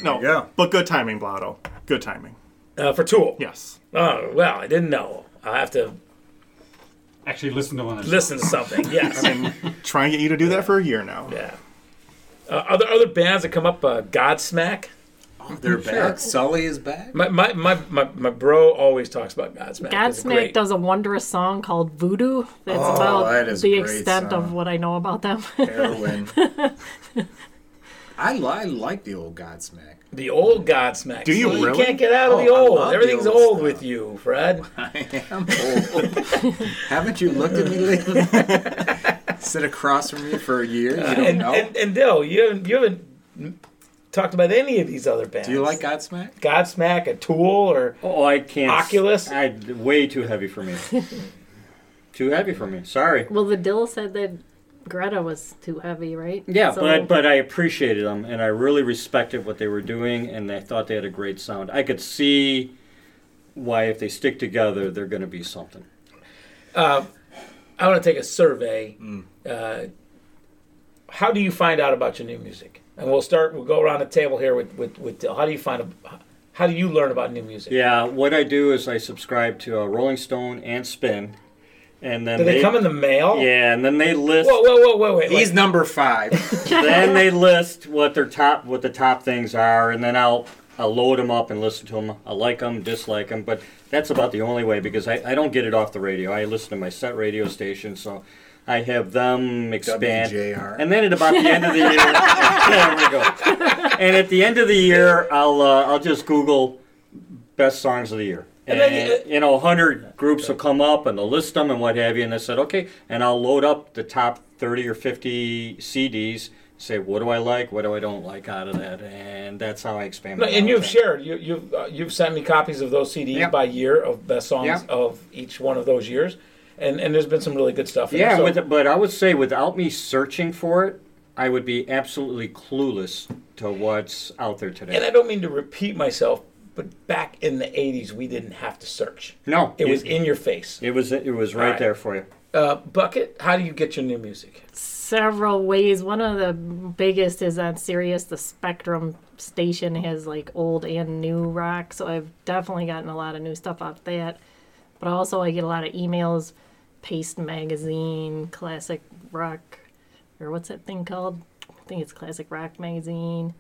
No, but good timing, Blotto. Good timing. For Tool? Yes. Oh, well, I didn't know. I'll have to... Actually, listen to one of them. Listen to something, yes. I mean, try and get you to do that for a year now. Yeah. Other bands that come up, Godsmack. Oh, they're back. Sully is back. My bro always talks about Godsmack. Godsmack does a wondrous song called Voodoo. That's about the extent of what I know about them. Heroin. I like the old Godsmack. The old Godsmack. Do you really? You can't get out of the old. Everything's old with you, Fred. I am old. Haven't you looked at me lately? Sit across from me for a year. You don't know. And Dill, you haven't talked about any of these other bands. Do you like Godsmack? Godsmack, a Tool, or I can't. Oculus. Way too heavy for me. Too heavy for me. Sorry. Well, the Dill said that. Greta was too heavy, right? Yeah, so... but I appreciated them, and I really respected what they were doing, and I thought they had a great sound. I could see why, if they stick together, they're going to be something. I want to take a survey. How do you find out about your new music? And we'll go around the table here with Dill. How do you learn about new music? Yeah, what I do is I subscribe to Rolling Stone and Spin. And then they come in the mail? Yeah, and then they list... Whoa, wait. He's number 5. Then they list what the top things are, and then I'll load them up and listen to them. I like them, dislike them, but that's about the only way, because I don't get it off the radio. I listen to my set radio station, so I have them expand. WJR. And then at about the end of the year... there we go. And at the end of the year, I'll just Google best songs of the year. And, you know, 100 groups will come up, and they'll list them and what have you. And I said, okay, and I'll load up the top 30 or 50 CDs, say, what do I like, what do I don't like out of that? And that's how I expand my And you've shared. You've sent me copies of those CDs by year of best songs of each one of those years. And there's been some really good stuff in there. But I would say without me searching for it, I would be absolutely clueless to what's out there today. And I don't mean to repeat myself, but back in the 80s, we didn't have to search. No. It was in your face. It was right there for you. Bucket, how do you get your new music? Several ways. One of the biggest is on Sirius. The Spectrum station has like old and new rock, so I've definitely gotten a lot of new stuff off that. But also I get a lot of emails, Paste Magazine, Classic Rock, or what's that thing called? I think it's Classic Rock Magazine.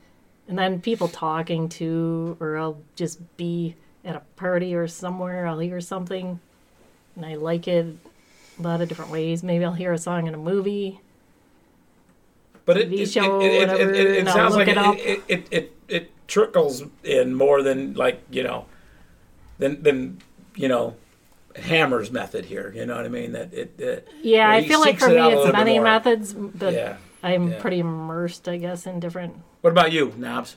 And then people talking to, or I'll just be at a party or somewhere, I'll hear something, and I like it a lot of different ways. Maybe I'll hear a song in a movie, but it sounds like it trickles in more than, like, you know, than you know, Hammer's method here. You know what I mean? That it yeah, I feel like for me it's many methods, but I'm pretty immersed, I guess, in different. What about you, Nobs?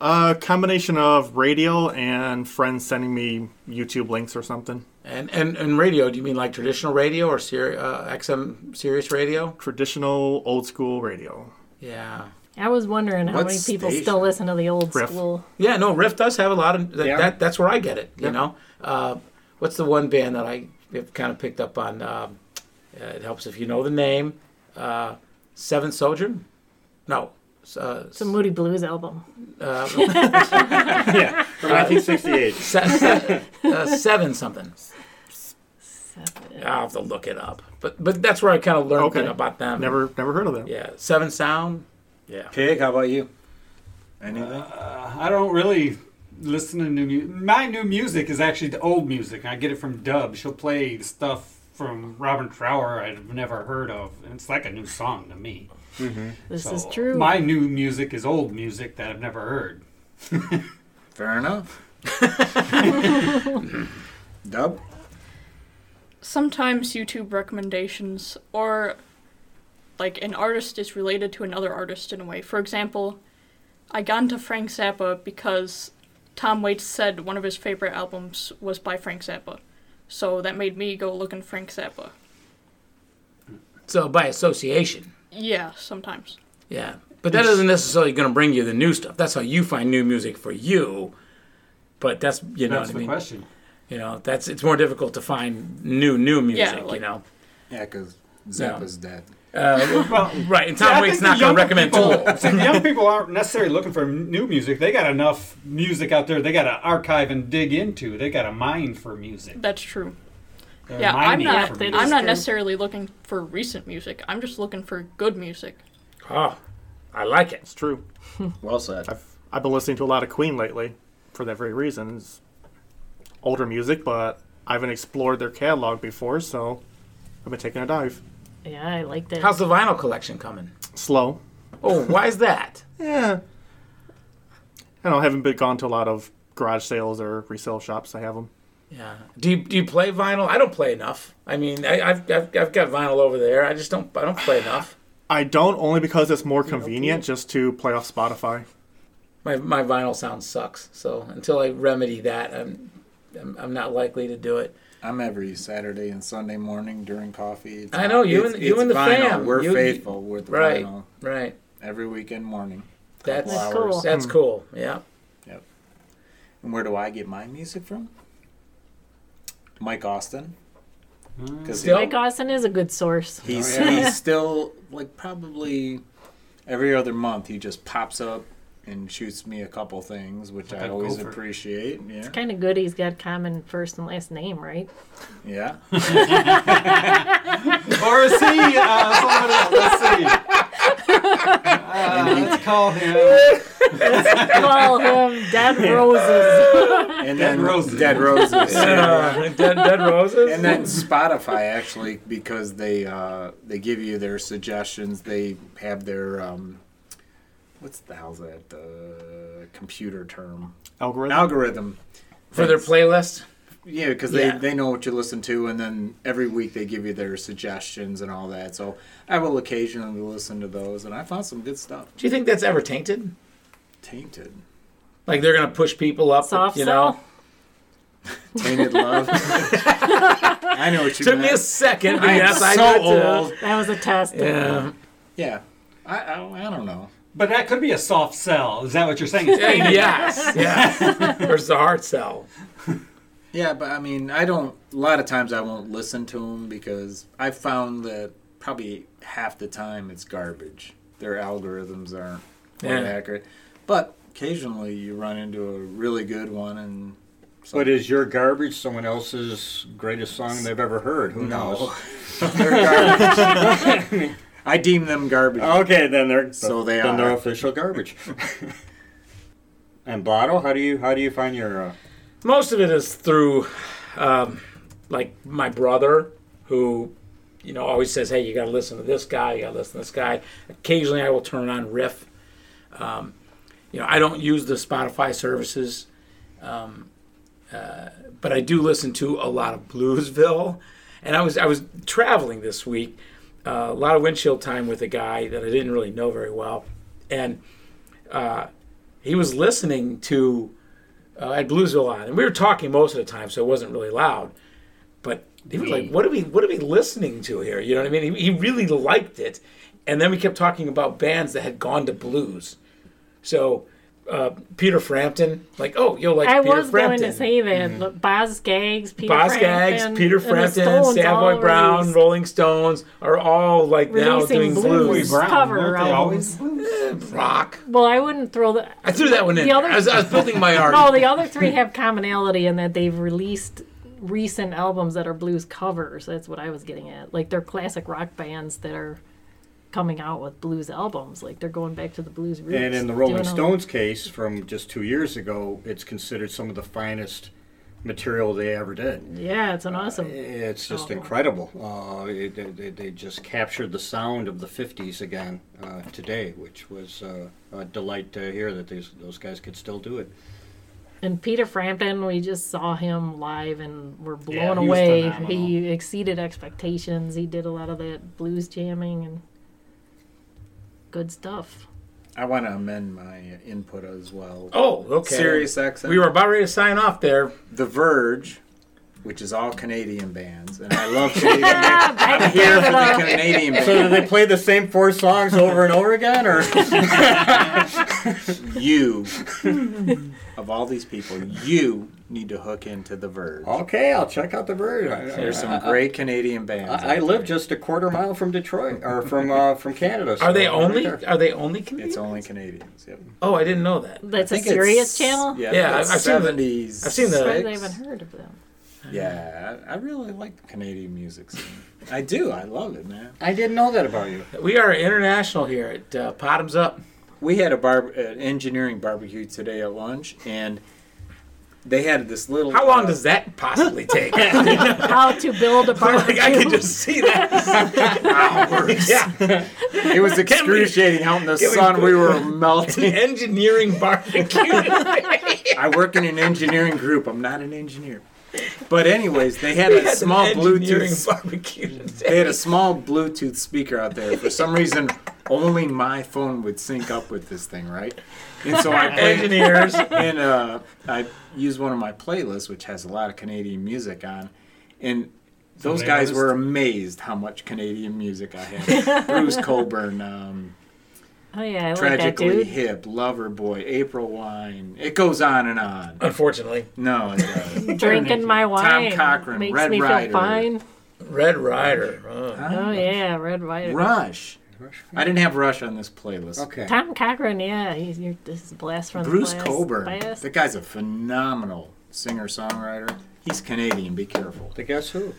A combination of radio and friends sending me YouTube links or something. And radio, do you mean like traditional radio or XM Sirius radio? Traditional, old school radio. Yeah. I was wondering how many people still listen to the old school. Yeah, no, Riff does have a lot of... That's where I get it, you know? What's the one band that I have kind of picked up on? It helps if you know the name. Seventh Soldier? No. It's a Moody Blues album. From 1968. Seven something. Seven. I'll have to look it up. But that's where I kind of learned about them. Never heard of them. Yeah, Seven Sound. Yeah. Pig, how about you? Anything? I don't really listen to new music. My new music is actually the old music. I get it from Dub. She'll play stuff from Robin Trower I've never heard of. And it's like a new song to me. Mm-hmm. This is true. My new music is old music that I've never heard. Fair enough. Dub? Sometimes YouTube recommendations, or like an artist is related to another artist in a way. For example, I got into Frank Zappa because Tom Waits said one of his favorite albums was by Frank Zappa. So that made me go looking Frank Zappa. So by association. Yeah, sometimes. Yeah, but that isn't necessarily going to bring you the new stuff. That's how you find new music for you. But that's, you know what I mean? That's the question. You know, it's more difficult to find new music, yeah, like, you know? Yeah, because Zappa's dead. Right, and Tom Waits not going to recommend Tool. So young people aren't necessarily looking for new music. They got enough music out there they got to archive and dig into. They got a mine for music. That's true. Yeah, I'm not necessarily looking for recent music. I'm just looking for good music. Ah, I like it. It's true. Well said. I've been listening to a lot of Queen lately for that very reason. It's older music, but I haven't explored their catalog before, so I've been taking a dive. Yeah, I like that. How's the vinyl collection coming? Slow. Oh, why is that? Yeah. I don't know, I haven't gone to a lot of garage sales or resale shops. I have them. Yeah. Do you play vinyl? I don't play enough. I mean, I've got vinyl over there. I just don't play enough. I don't, only because it's more convenient just to play off Spotify. My vinyl sound sucks. So until I remedy that, I'm not likely to do it. I'm every Saturday and Sunday morning during coffee. It's I know you and you and the vinyl. Fam. We're faithful with vinyl. Right. Every weekend morning. That's cool. That's cool. Yeah. Yep. And where do I get my music from? Mike Austin. Mike Austin is a good source. He's still, like, probably every other month he just pops up and shoots me a couple things, which I always appreciate. Yeah. It's kind of good he's got common first and last name, right? Yeah. Or is he someone else? Let's see. Let's call him. Let's call him Dead Roses. And then Dead Roses. Yeah. Dead Roses. And then Spotify, actually, because they give you their suggestions. They have their... what's the hell's that computer term? Algorithm. For their playlist? Yeah, because they know what you listen to, and then every week they give you their suggestions and all that. So I will occasionally listen to those, and I found some good stuff. Do you think that's ever tainted? Tainted? Like they're going to push people up, Soft sell? Tainted love. I know what you meant. Took me a second. I got old. That was a test. Yeah. I don't know. But that could be a soft sell. Is that what you're saying? Yes. Or it's a hard sell. Yeah, but I mean, a lot of times I won't listen to them because I found that probably half the time it's garbage. Their algorithms aren't quite accurate. But occasionally you run into a really good one. And but is your garbage someone else's greatest song they've ever heard? Who knows? They're garbage. I deem them garbage. Okay, then they're official garbage. And Blotto, how do you find your? Most of it is through, like my brother, who, always says, "Hey, you got to listen to this guy. You got to listen to this guy." Occasionally, I will turn on Riff. I don't use the Spotify services, but I do listen to a lot of Bluesville. And I was traveling this week. A lot of windshield time with a guy that I didn't really know very well. And he was listening to, I had Bluesville on. And we were talking most of the time, so it wasn't really loud. But he was like, what are we listening to here? You know what I mean? He really liked it. And then we kept talking about bands that had gone to blues. So Peter Frampton, I was going to say that. Mm-hmm. Boz Scaggs, Peter Frampton, Savoy Brown, Rolling Stones are all now doing blues. Cover always rock. Well, I wouldn't throw that. I threw that one in. I was building my art. No, the other three have commonality in that they've released recent albums that are blues covers. That's what I was getting at. Like they're classic rock bands that are coming out with blues albums, like they're going back to the blues roots. And in the Rolling Stones case from just 2 years ago, it's considered some of the finest material they ever did. Yeah, it's an awesome it's just album. Incredible. They just captured the sound of the 50s again today, which was a delight to hear that those guys could still do it. And Peter Frampton, we just saw him live and we're blown away. Phenomenal. He exceeded expectations. He did a lot of that blues jamming and good stuff. I want to amend my input as well. Oh, okay. SiriusXM. We were about ready to sign off there. The Verge, which is all Canadian bands, and I love Canadian bands. I'm here for the Canadian bands. So do they play the same four songs over and over again, or you, of all these people, you need to hook into The Verge. Okay, I'll check out The Verge. There's some great Canadian bands. I live just a quarter mile from Detroit, or from Canada. So are they only Canadians? It's only Canadians. Yep. Oh, I didn't know that. That's a Sirius channel. Yeah. I've seen the. I haven't heard of them. Yeah, I really like the Canadian music scene. I do. I love it, man. I didn't know that about you. We are international here at Bottoms Up. We had an engineering barbecue today at lunch, and they had this little... How long does that possibly take? How to build a barbecue. Like, I can just see that. Hours. Yeah. It was excruciating out in the sun. We were melting. Engineering barbecue. I work in an engineering group. I'm not an engineer. But anyways, they had a small Bluetooth barbecue. They had a small Bluetooth speaker out there. For some reason, only my phone would sync up with this thing, right? And so I played engineers, and I used one of my playlists, which has a lot of Canadian music on, and those guys were amazed how much Canadian music I had. Bruce Coburn, I Tragically like Hip, Loverboy, April Wine. It goes on and on. Unfortunately. No, it does. Drinking My Wine. Tom Cochran, Red Rider. Makes me feel fine. Red Rider. Oh, yeah, Red Rider. Rush. Rush fan? I didn't have Rush on this playlist. Okay. Tom Cochran, yeah, this is a blast from Bruce the Coburn. Blast. The guy's a phenomenal singer-songwriter. He's Canadian. Be careful. The Guess Who?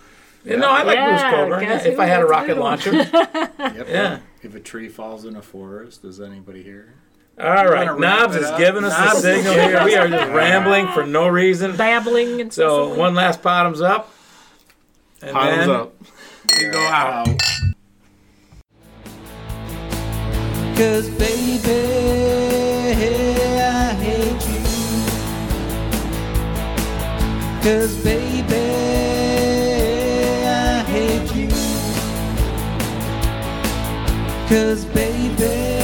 Yeah. No, I like Bruce Coburn. If I had a rocket launcher. Yep. Yeah. If a tree falls in a forest, does anybody hear? All right, Knobs is giving us the signal here. We are just rambling for no reason. Babbling and so one last bottoms up. And bottoms up. You go out. 'Cause baby, I hate you. 'Cause baby, I hate you. 'Cause baby.